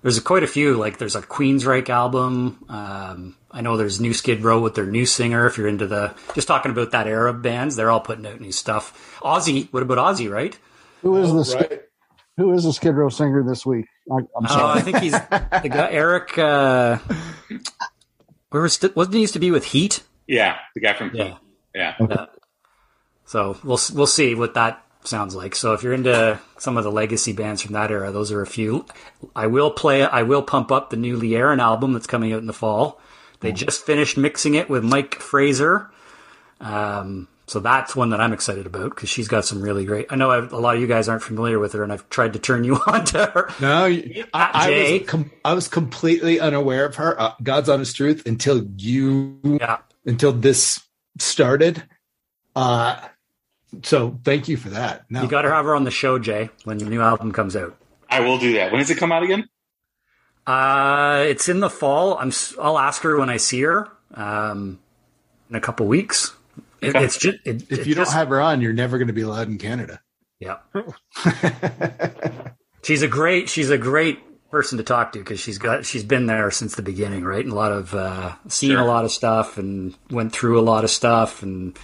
There's quite a few, there's a Queensryche album. I know there's new Skid Row with their new singer. If you're into just talking about that era of bands, they're all putting out new stuff. Ozzy, what about Ozzy, right? Who is the Skid Row singer this week? I'm sorry. I think he's the guy, Eric, wasn't he used to be with Heat? Yeah. The guy from Heat. Yeah. Okay. So we'll see what that sounds like. So if you're into some of the legacy bands from that era, those are a few. I will pump up the new Learon album that's coming out in the fall. They just finished mixing it with Mike Fraser. So that's one that I'm excited about because she's got some really great. I know a lot of you guys aren't familiar with her, and I've tried to turn you on to her. No, I was completely unaware of her. God's honest truth until this started. So thank you for that. No. You got to have her on the show, Jay, when your new album comes out. I will do that. When does it come out again? It's in the fall. I'll ask her when I see her in a couple weeks. If you don't have her on, you're never going to be allowed in Canada. Yeah. She's a great person to talk to because she's been there since the beginning, right? And a lot of seen a lot of stuff and went through a lot of stuff and.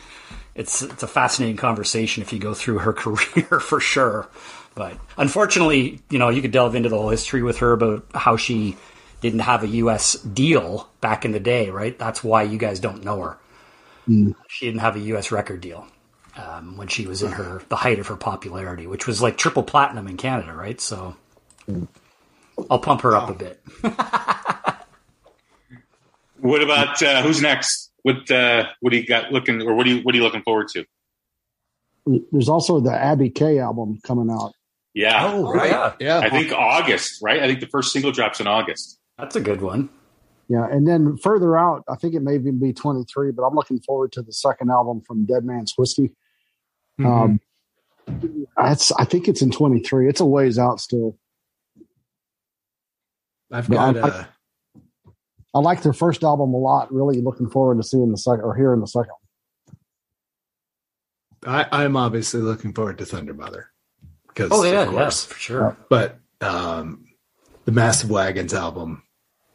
It's a fascinating conversation if you go through her career for sure, but unfortunately, you could delve into the whole history with her about how she didn't have a U.S. deal back in the day, right? That's why you guys don't know her. Mm. She didn't have a U.S. record deal when she was in the height of her popularity, which was like triple platinum in Canada, right? So I'll pump her up a bit. What about who's next? What do you got looking, or what are you looking forward to? There's also the Abby K album coming out. Yeah, oh, right. Yeah. I think August, right? I think the first single drops in August. That's a good one. Yeah, and then further out, I think it may even be 23, but I'm looking forward to the second album from Dead Man's Whiskey. Mm-hmm. I think it's in 23. It's a ways out still. I've got I like their first album a lot. Really looking forward to seeing the second or hearing the second. I'm obviously looking forward to Thunder Mother. Yes, for sure. But the Massive Wagons album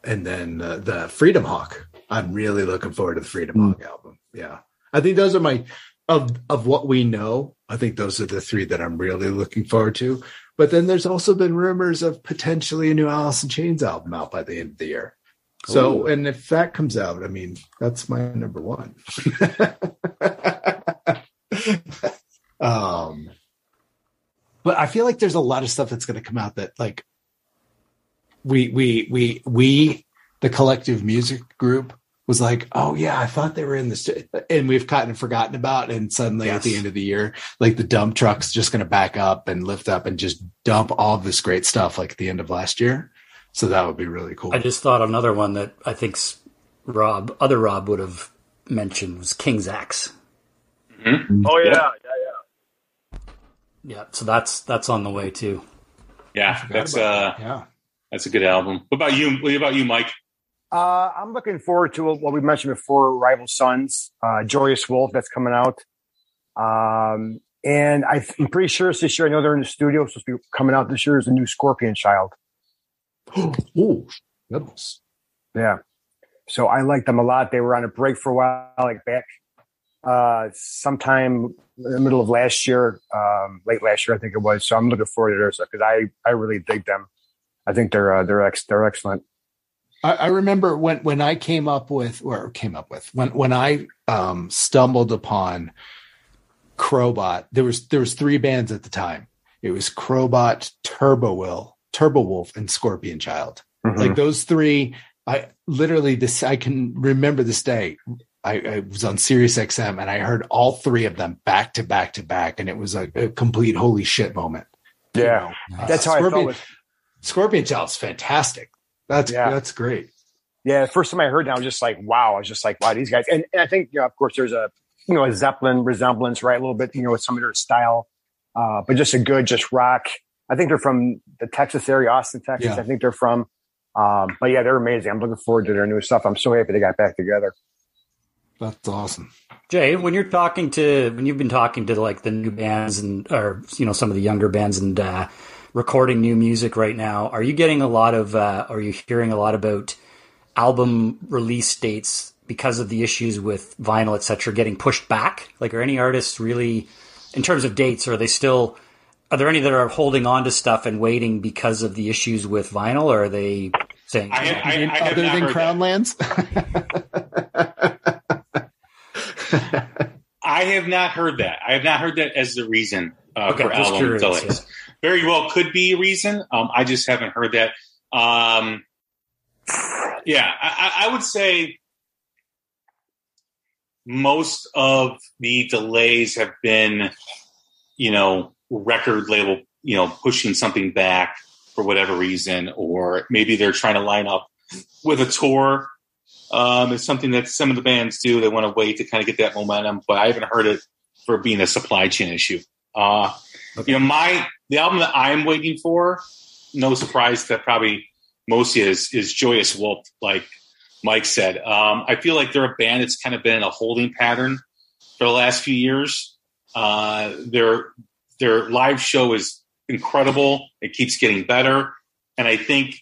and then the Freedom Hawk. I'm really looking forward to the Freedom Hawk album. Yeah. I think those are of what we know, I think those are the three that I'm really looking forward to. But then there's also been rumors of potentially a new Alice in Chains album out by the end of the year. So, and if that comes out, I mean, that's my number one. But I feel like there's a lot of stuff that's going to come out that like we the collective music group was like, oh yeah, I thought they were in this and we've kind of forgotten about. And suddenly at the end of the year, like the dump truck's just going to back up and lift up and just dump all of this great stuff like at the end of last year. So that would be really cool. I just thought another one that I think Rob would have mentioned was King's X. Mm-hmm. Oh yeah. Yeah, so that's on the way too. Yeah, that's a good album. What about you, Mike? I'm looking forward to what we mentioned before, Rival Sons, Joyous Wolf, that's coming out. And I'm pretty sure it's this year. I know they're in the studio, so it's coming out this year is a new Scorpion Child. Oh, goodness. Yeah. So I like them a lot. They were on a break for a while, like back sometime in the middle of last year, late last year, I think it was. So I'm looking forward to their stuff because I really dig them. I think they're excellent. I remember when I when I stumbled upon Crowbot, there was three bands at the time. It was Crowbot, Turbo Wolf, and Scorpion Child. Mm-hmm. Like those three, I can remember this day. I was on Sirius XM and I heard all three of them back to back to back, and it was a complete holy shit moment. Yeah, you know? That's how I felt. Scorpion Child's fantastic. That's great. Yeah, the first time I heard that, I was just like, wow, these guys. And I think, you know, of course, there's a Zeppelin resemblance, right? A little bit, you know, with some of their style, but just a good, just rock. I think they're from the Texas area, Austin, Texas. Yeah. I think they're from. But yeah, they're amazing. I'm looking forward to their new stuff. I'm so happy they got back together. That's awesome. Jay, when you've been talking to like the new bands or you know, some of the younger bands and recording new music right now, are you getting a lot of, are you hearing a lot about album release dates because of the issues with vinyl, et cetera, getting pushed back? Like, are any artists really, in terms of dates, are there any that are holding on to stuff and waiting because of the issues with vinyl? Or are they saying, other than Crownlands? I have not heard that. I have not heard that as the reason for album delays. Yeah. Very well could be a reason. I just haven't heard that. I would say most of the delays have been, you know, record label, you know, pushing something back for whatever reason, or maybe they're trying to line up with a tour. It's something that some of the bands do. They want to wait to kind of get that momentum, but I haven't heard it for being a supply chain issue. You know, the album that I'm waiting for, no surprise that probably most is Joyous Wolf, like Mike said. I feel like they're a band that's kind of been in a holding pattern for the last few years. Their live show is incredible. It keeps getting better. And I think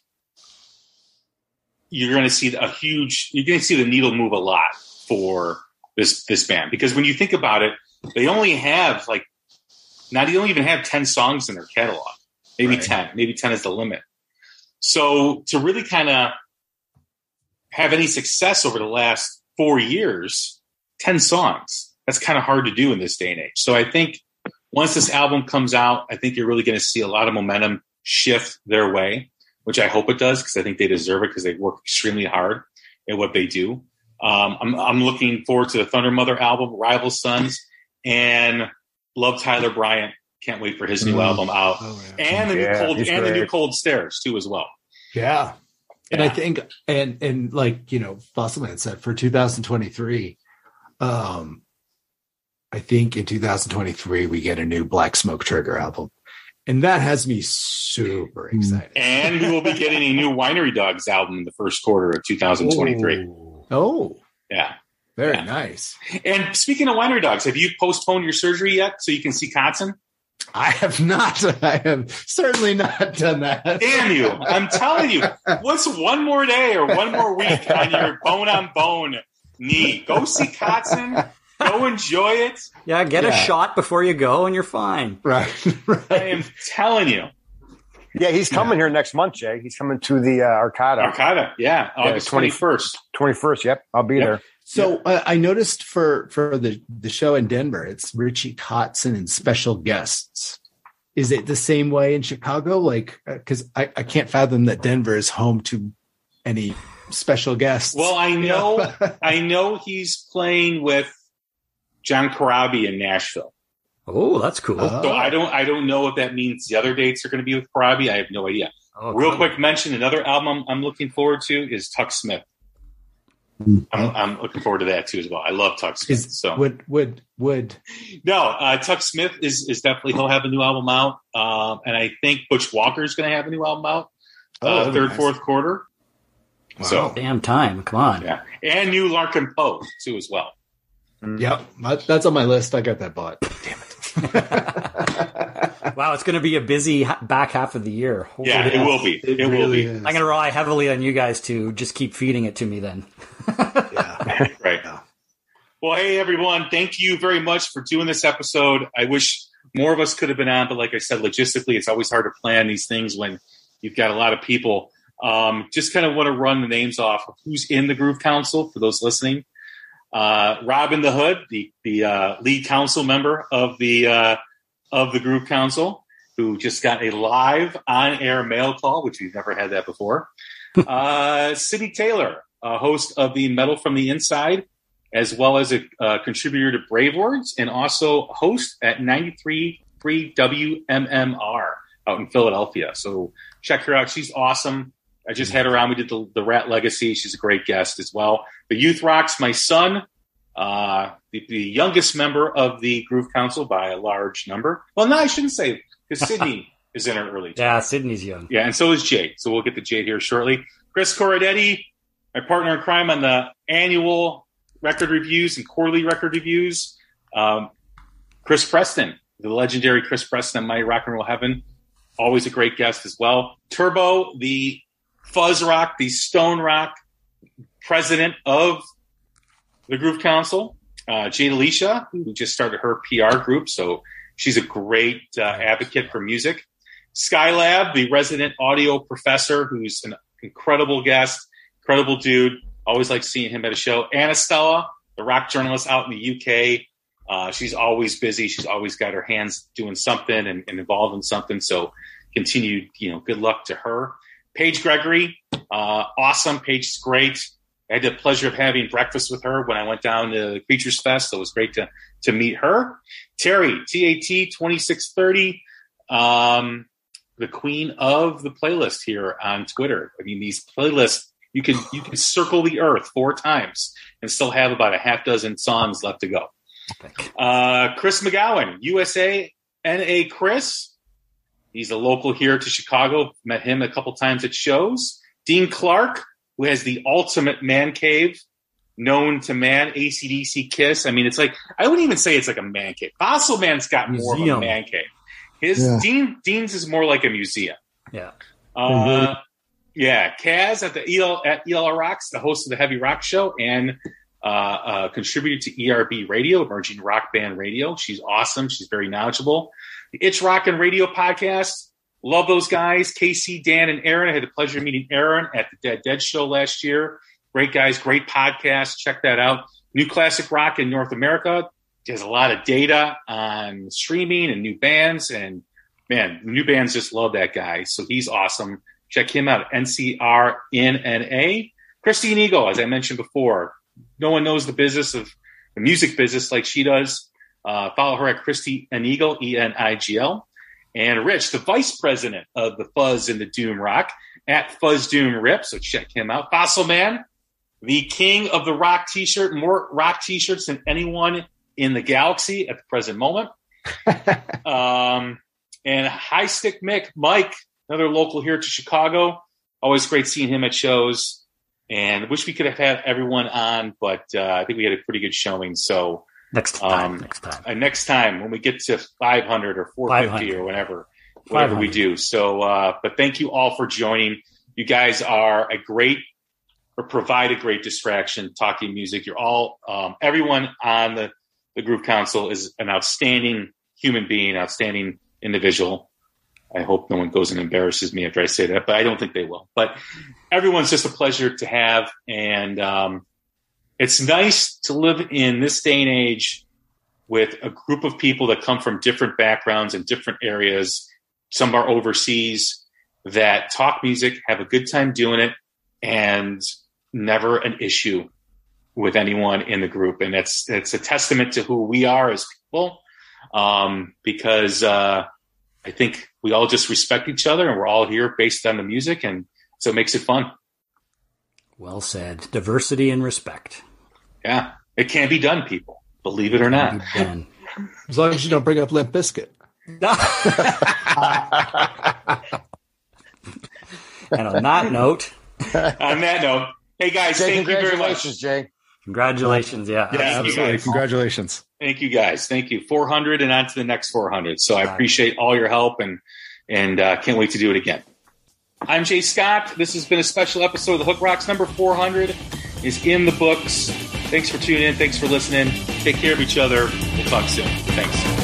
you're going to see the needle move a lot for this band. Because when you think about it, they only have like, now they don't even have 10 songs in their catalog. Maybe right. 10. Maybe 10 is the limit. So to really kind of have any success over the last 4 years, 10 songs, that's kind of hard to do in this day and age. So I think once this album comes out, I think you're really going to see a lot of momentum shift their way, which I hope it does because I think they deserve it because they work extremely hard at what they do. I'm looking forward to the Thunder Mother album, Rival Sons, and love Tyler Bryant. Can't wait for his new album out. Oh, yeah. And the new Cold Stairs too, as well. Yeah. And I think, and like, you know, Fossilman said for 2023, I think in 2023, we get a new Black Smoke Trigger album. And that has me super excited. And we will be getting a new Winery Dogs album in the first quarter of 2023. Oh. Yeah. Very nice. And speaking of Winery Dogs, have you postponed your surgery yet so you can see Kotzen? I have not. I have certainly not done that. Damn you. I'm telling you. What's one more day or one more week on your bone-on-bone knee? Go see Kotzen. Go enjoy it. Yeah, get a shot before you go and you're fine. Right. I am telling you. Yeah, he's coming here next month, Jay. He's coming to the Arcata. Arcata, yeah. August 21st. 21st, yep. I'll be there. So I noticed for the show in Denver, it's Richie Kotzen and special guests. Is it the same way in Chicago? Like, because I can't fathom that Denver is home to any special guests. Well, I know, I know he's playing with John Corabi in Nashville. Oh, that's cool. So I don't know what that means. The other dates are going to be with Corabi. I have no idea. Okay. Real quick mention, another album I'm looking forward to is Tuck Smith. I'm looking forward to that too as well. I love Tuck Smith. Tuck Smith is definitely, he'll have a new album out, and I think Butch Walker's going to have a new album out, third, fourth quarter. Wow. So damn time. Come on. Yeah. And new Larkin Poe too as well. Yep. That's on my list. I got that bought. Damn it. Wow. It's going to be a busy back half of the year. Holy yeah, damn. It will be. It really will be. Is. I'm going to rely heavily on you guys to just keep feeding it to me then. Yeah. Right. Yeah. Well, hey, everyone. Thank you very much for doing this episode. I wish more of us could have been on, but like I said, logistically, it's always hard to plan these things when you've got a lot of people. Just kind of want to run the names off of who's in the Groove Council for those listening. Robin the Hood, the lead council member of the Groove Council, who just got a live on-air mail call, which we've never had that before. Cindy Taylor, host of the Metal from the Inside, as well as a contributor to Brave Words and also host at 93.3 WMMR out in Philadelphia. So check her out. She's awesome. I just had her on. We did the Rat Legacy. She's a great guest as well. The Youth Rocks, my son, the youngest member of the Groove Council by a large number. Well, no, I shouldn't say, because Sydney is in her early 20s. Yeah, Sydney's young. Yeah, and so is Jade. So we'll get to Jade here shortly. Chris Corradetti, my partner in crime on the annual record reviews and quarterly record reviews. Chris Preston, the legendary Chris Preston on Mighty Rock and Roll Heaven. Always a great guest as well. Turbo, the fuzz rock, the stone rock president of the Groove Council. Jade Alicia, who just started her PR group. So she's a great advocate for music. Skylab, the resident audio professor, who's an incredible guest, incredible dude. Always like seeing him at a show. Anna Stella, the rock journalist out in the UK. She's always busy. She's always got her hands doing something and involved in something. So continued, good luck to her. Paige Gregory, awesome. Paige's great. I had the pleasure of having breakfast with her when I went down to Creatures Fest. So it was great to meet her. Terry, TAT 2630, the queen of the playlist here on Twitter. I mean, these playlists, you can circle the earth 4 times and still have about 6 songs left to go. Chris McGowan, USA NA Chris. He's a local here to Chicago. Met him a couple times at shows. Dean Clark, who has the ultimate man cave, known to man, AC/DC, Kiss. I mean, it's like, I wouldn't even say it's like a man cave. Fossil Man's got more museum. Of a man cave. Dean's is more like a museum. Yeah. Mm-hmm. Yeah, Kaz at ELR Rocks, the host of the Heavy Rock Show, and contributed to ERB Radio, Emerging Rock Band Radio. She's awesome. She's very knowledgeable. The It's Rock and Radio podcast. Love those guys. KC, Dan, and Aaron. I had the pleasure of meeting Aaron at the Dead Dead Show last year. Great guys, great podcast. Check that out. New Classic Rock in North America. She has a lot of data on streaming and new bands. And, man, new bands just love that guy. So he's awesome. Check him out, NCRNNA. Christine Eagle, as I mentioned before, no one knows the business of the music business like she does. Follow her at Christy Enigel, E-N-I-G-L. And Rich, the vice president of the Fuzz and the Doom Rock, at Fuzz Doom Rip, so check him out. Fossil Man, the king of the rock t-shirt, more rock t-shirts than anyone in the galaxy at the present moment. And High Stick Mike, another local here to Chicago. Always great seeing him at shows. And wish we could have had everyone on, but I think we had a pretty good showing. So next time. Next time when we get to 500 or 450 or whatever we do. So, but thank you all for joining. You guys are provide a great distraction talking music. You're all, everyone on the Groove Council is an outstanding human being, outstanding individual. I hope no one goes and embarrasses me after I say that, but I don't think they will. But everyone's just a pleasure to have, and it's nice to live in this day and age with a group of people that come from different backgrounds and different areas. Some are overseas that talk music, have a good time doing it, and never an issue with anyone in the group. And that's a testament to who we are as people, because I think we all just respect each other, and we're all here based on the music, and so it makes it fun. Well said. Diversity and respect. Yeah. It can be done, people. Believe it or not. As long as you don't bring up Limp Bizkit. And on that note, On that note, hey guys, Jay, thank you very much. Jay, congratulations! Yeah, absolutely. Congratulations. Thank you guys. Thank you. 400 and on to the next 400. So I appreciate all your help and can't wait to do it again. I'm Jay Scott. This has been a special episode of the Hook Rocks. Number 400 is in the books. Thanks for tuning in. Thanks for listening. Take care of each other. We'll talk soon. Thanks.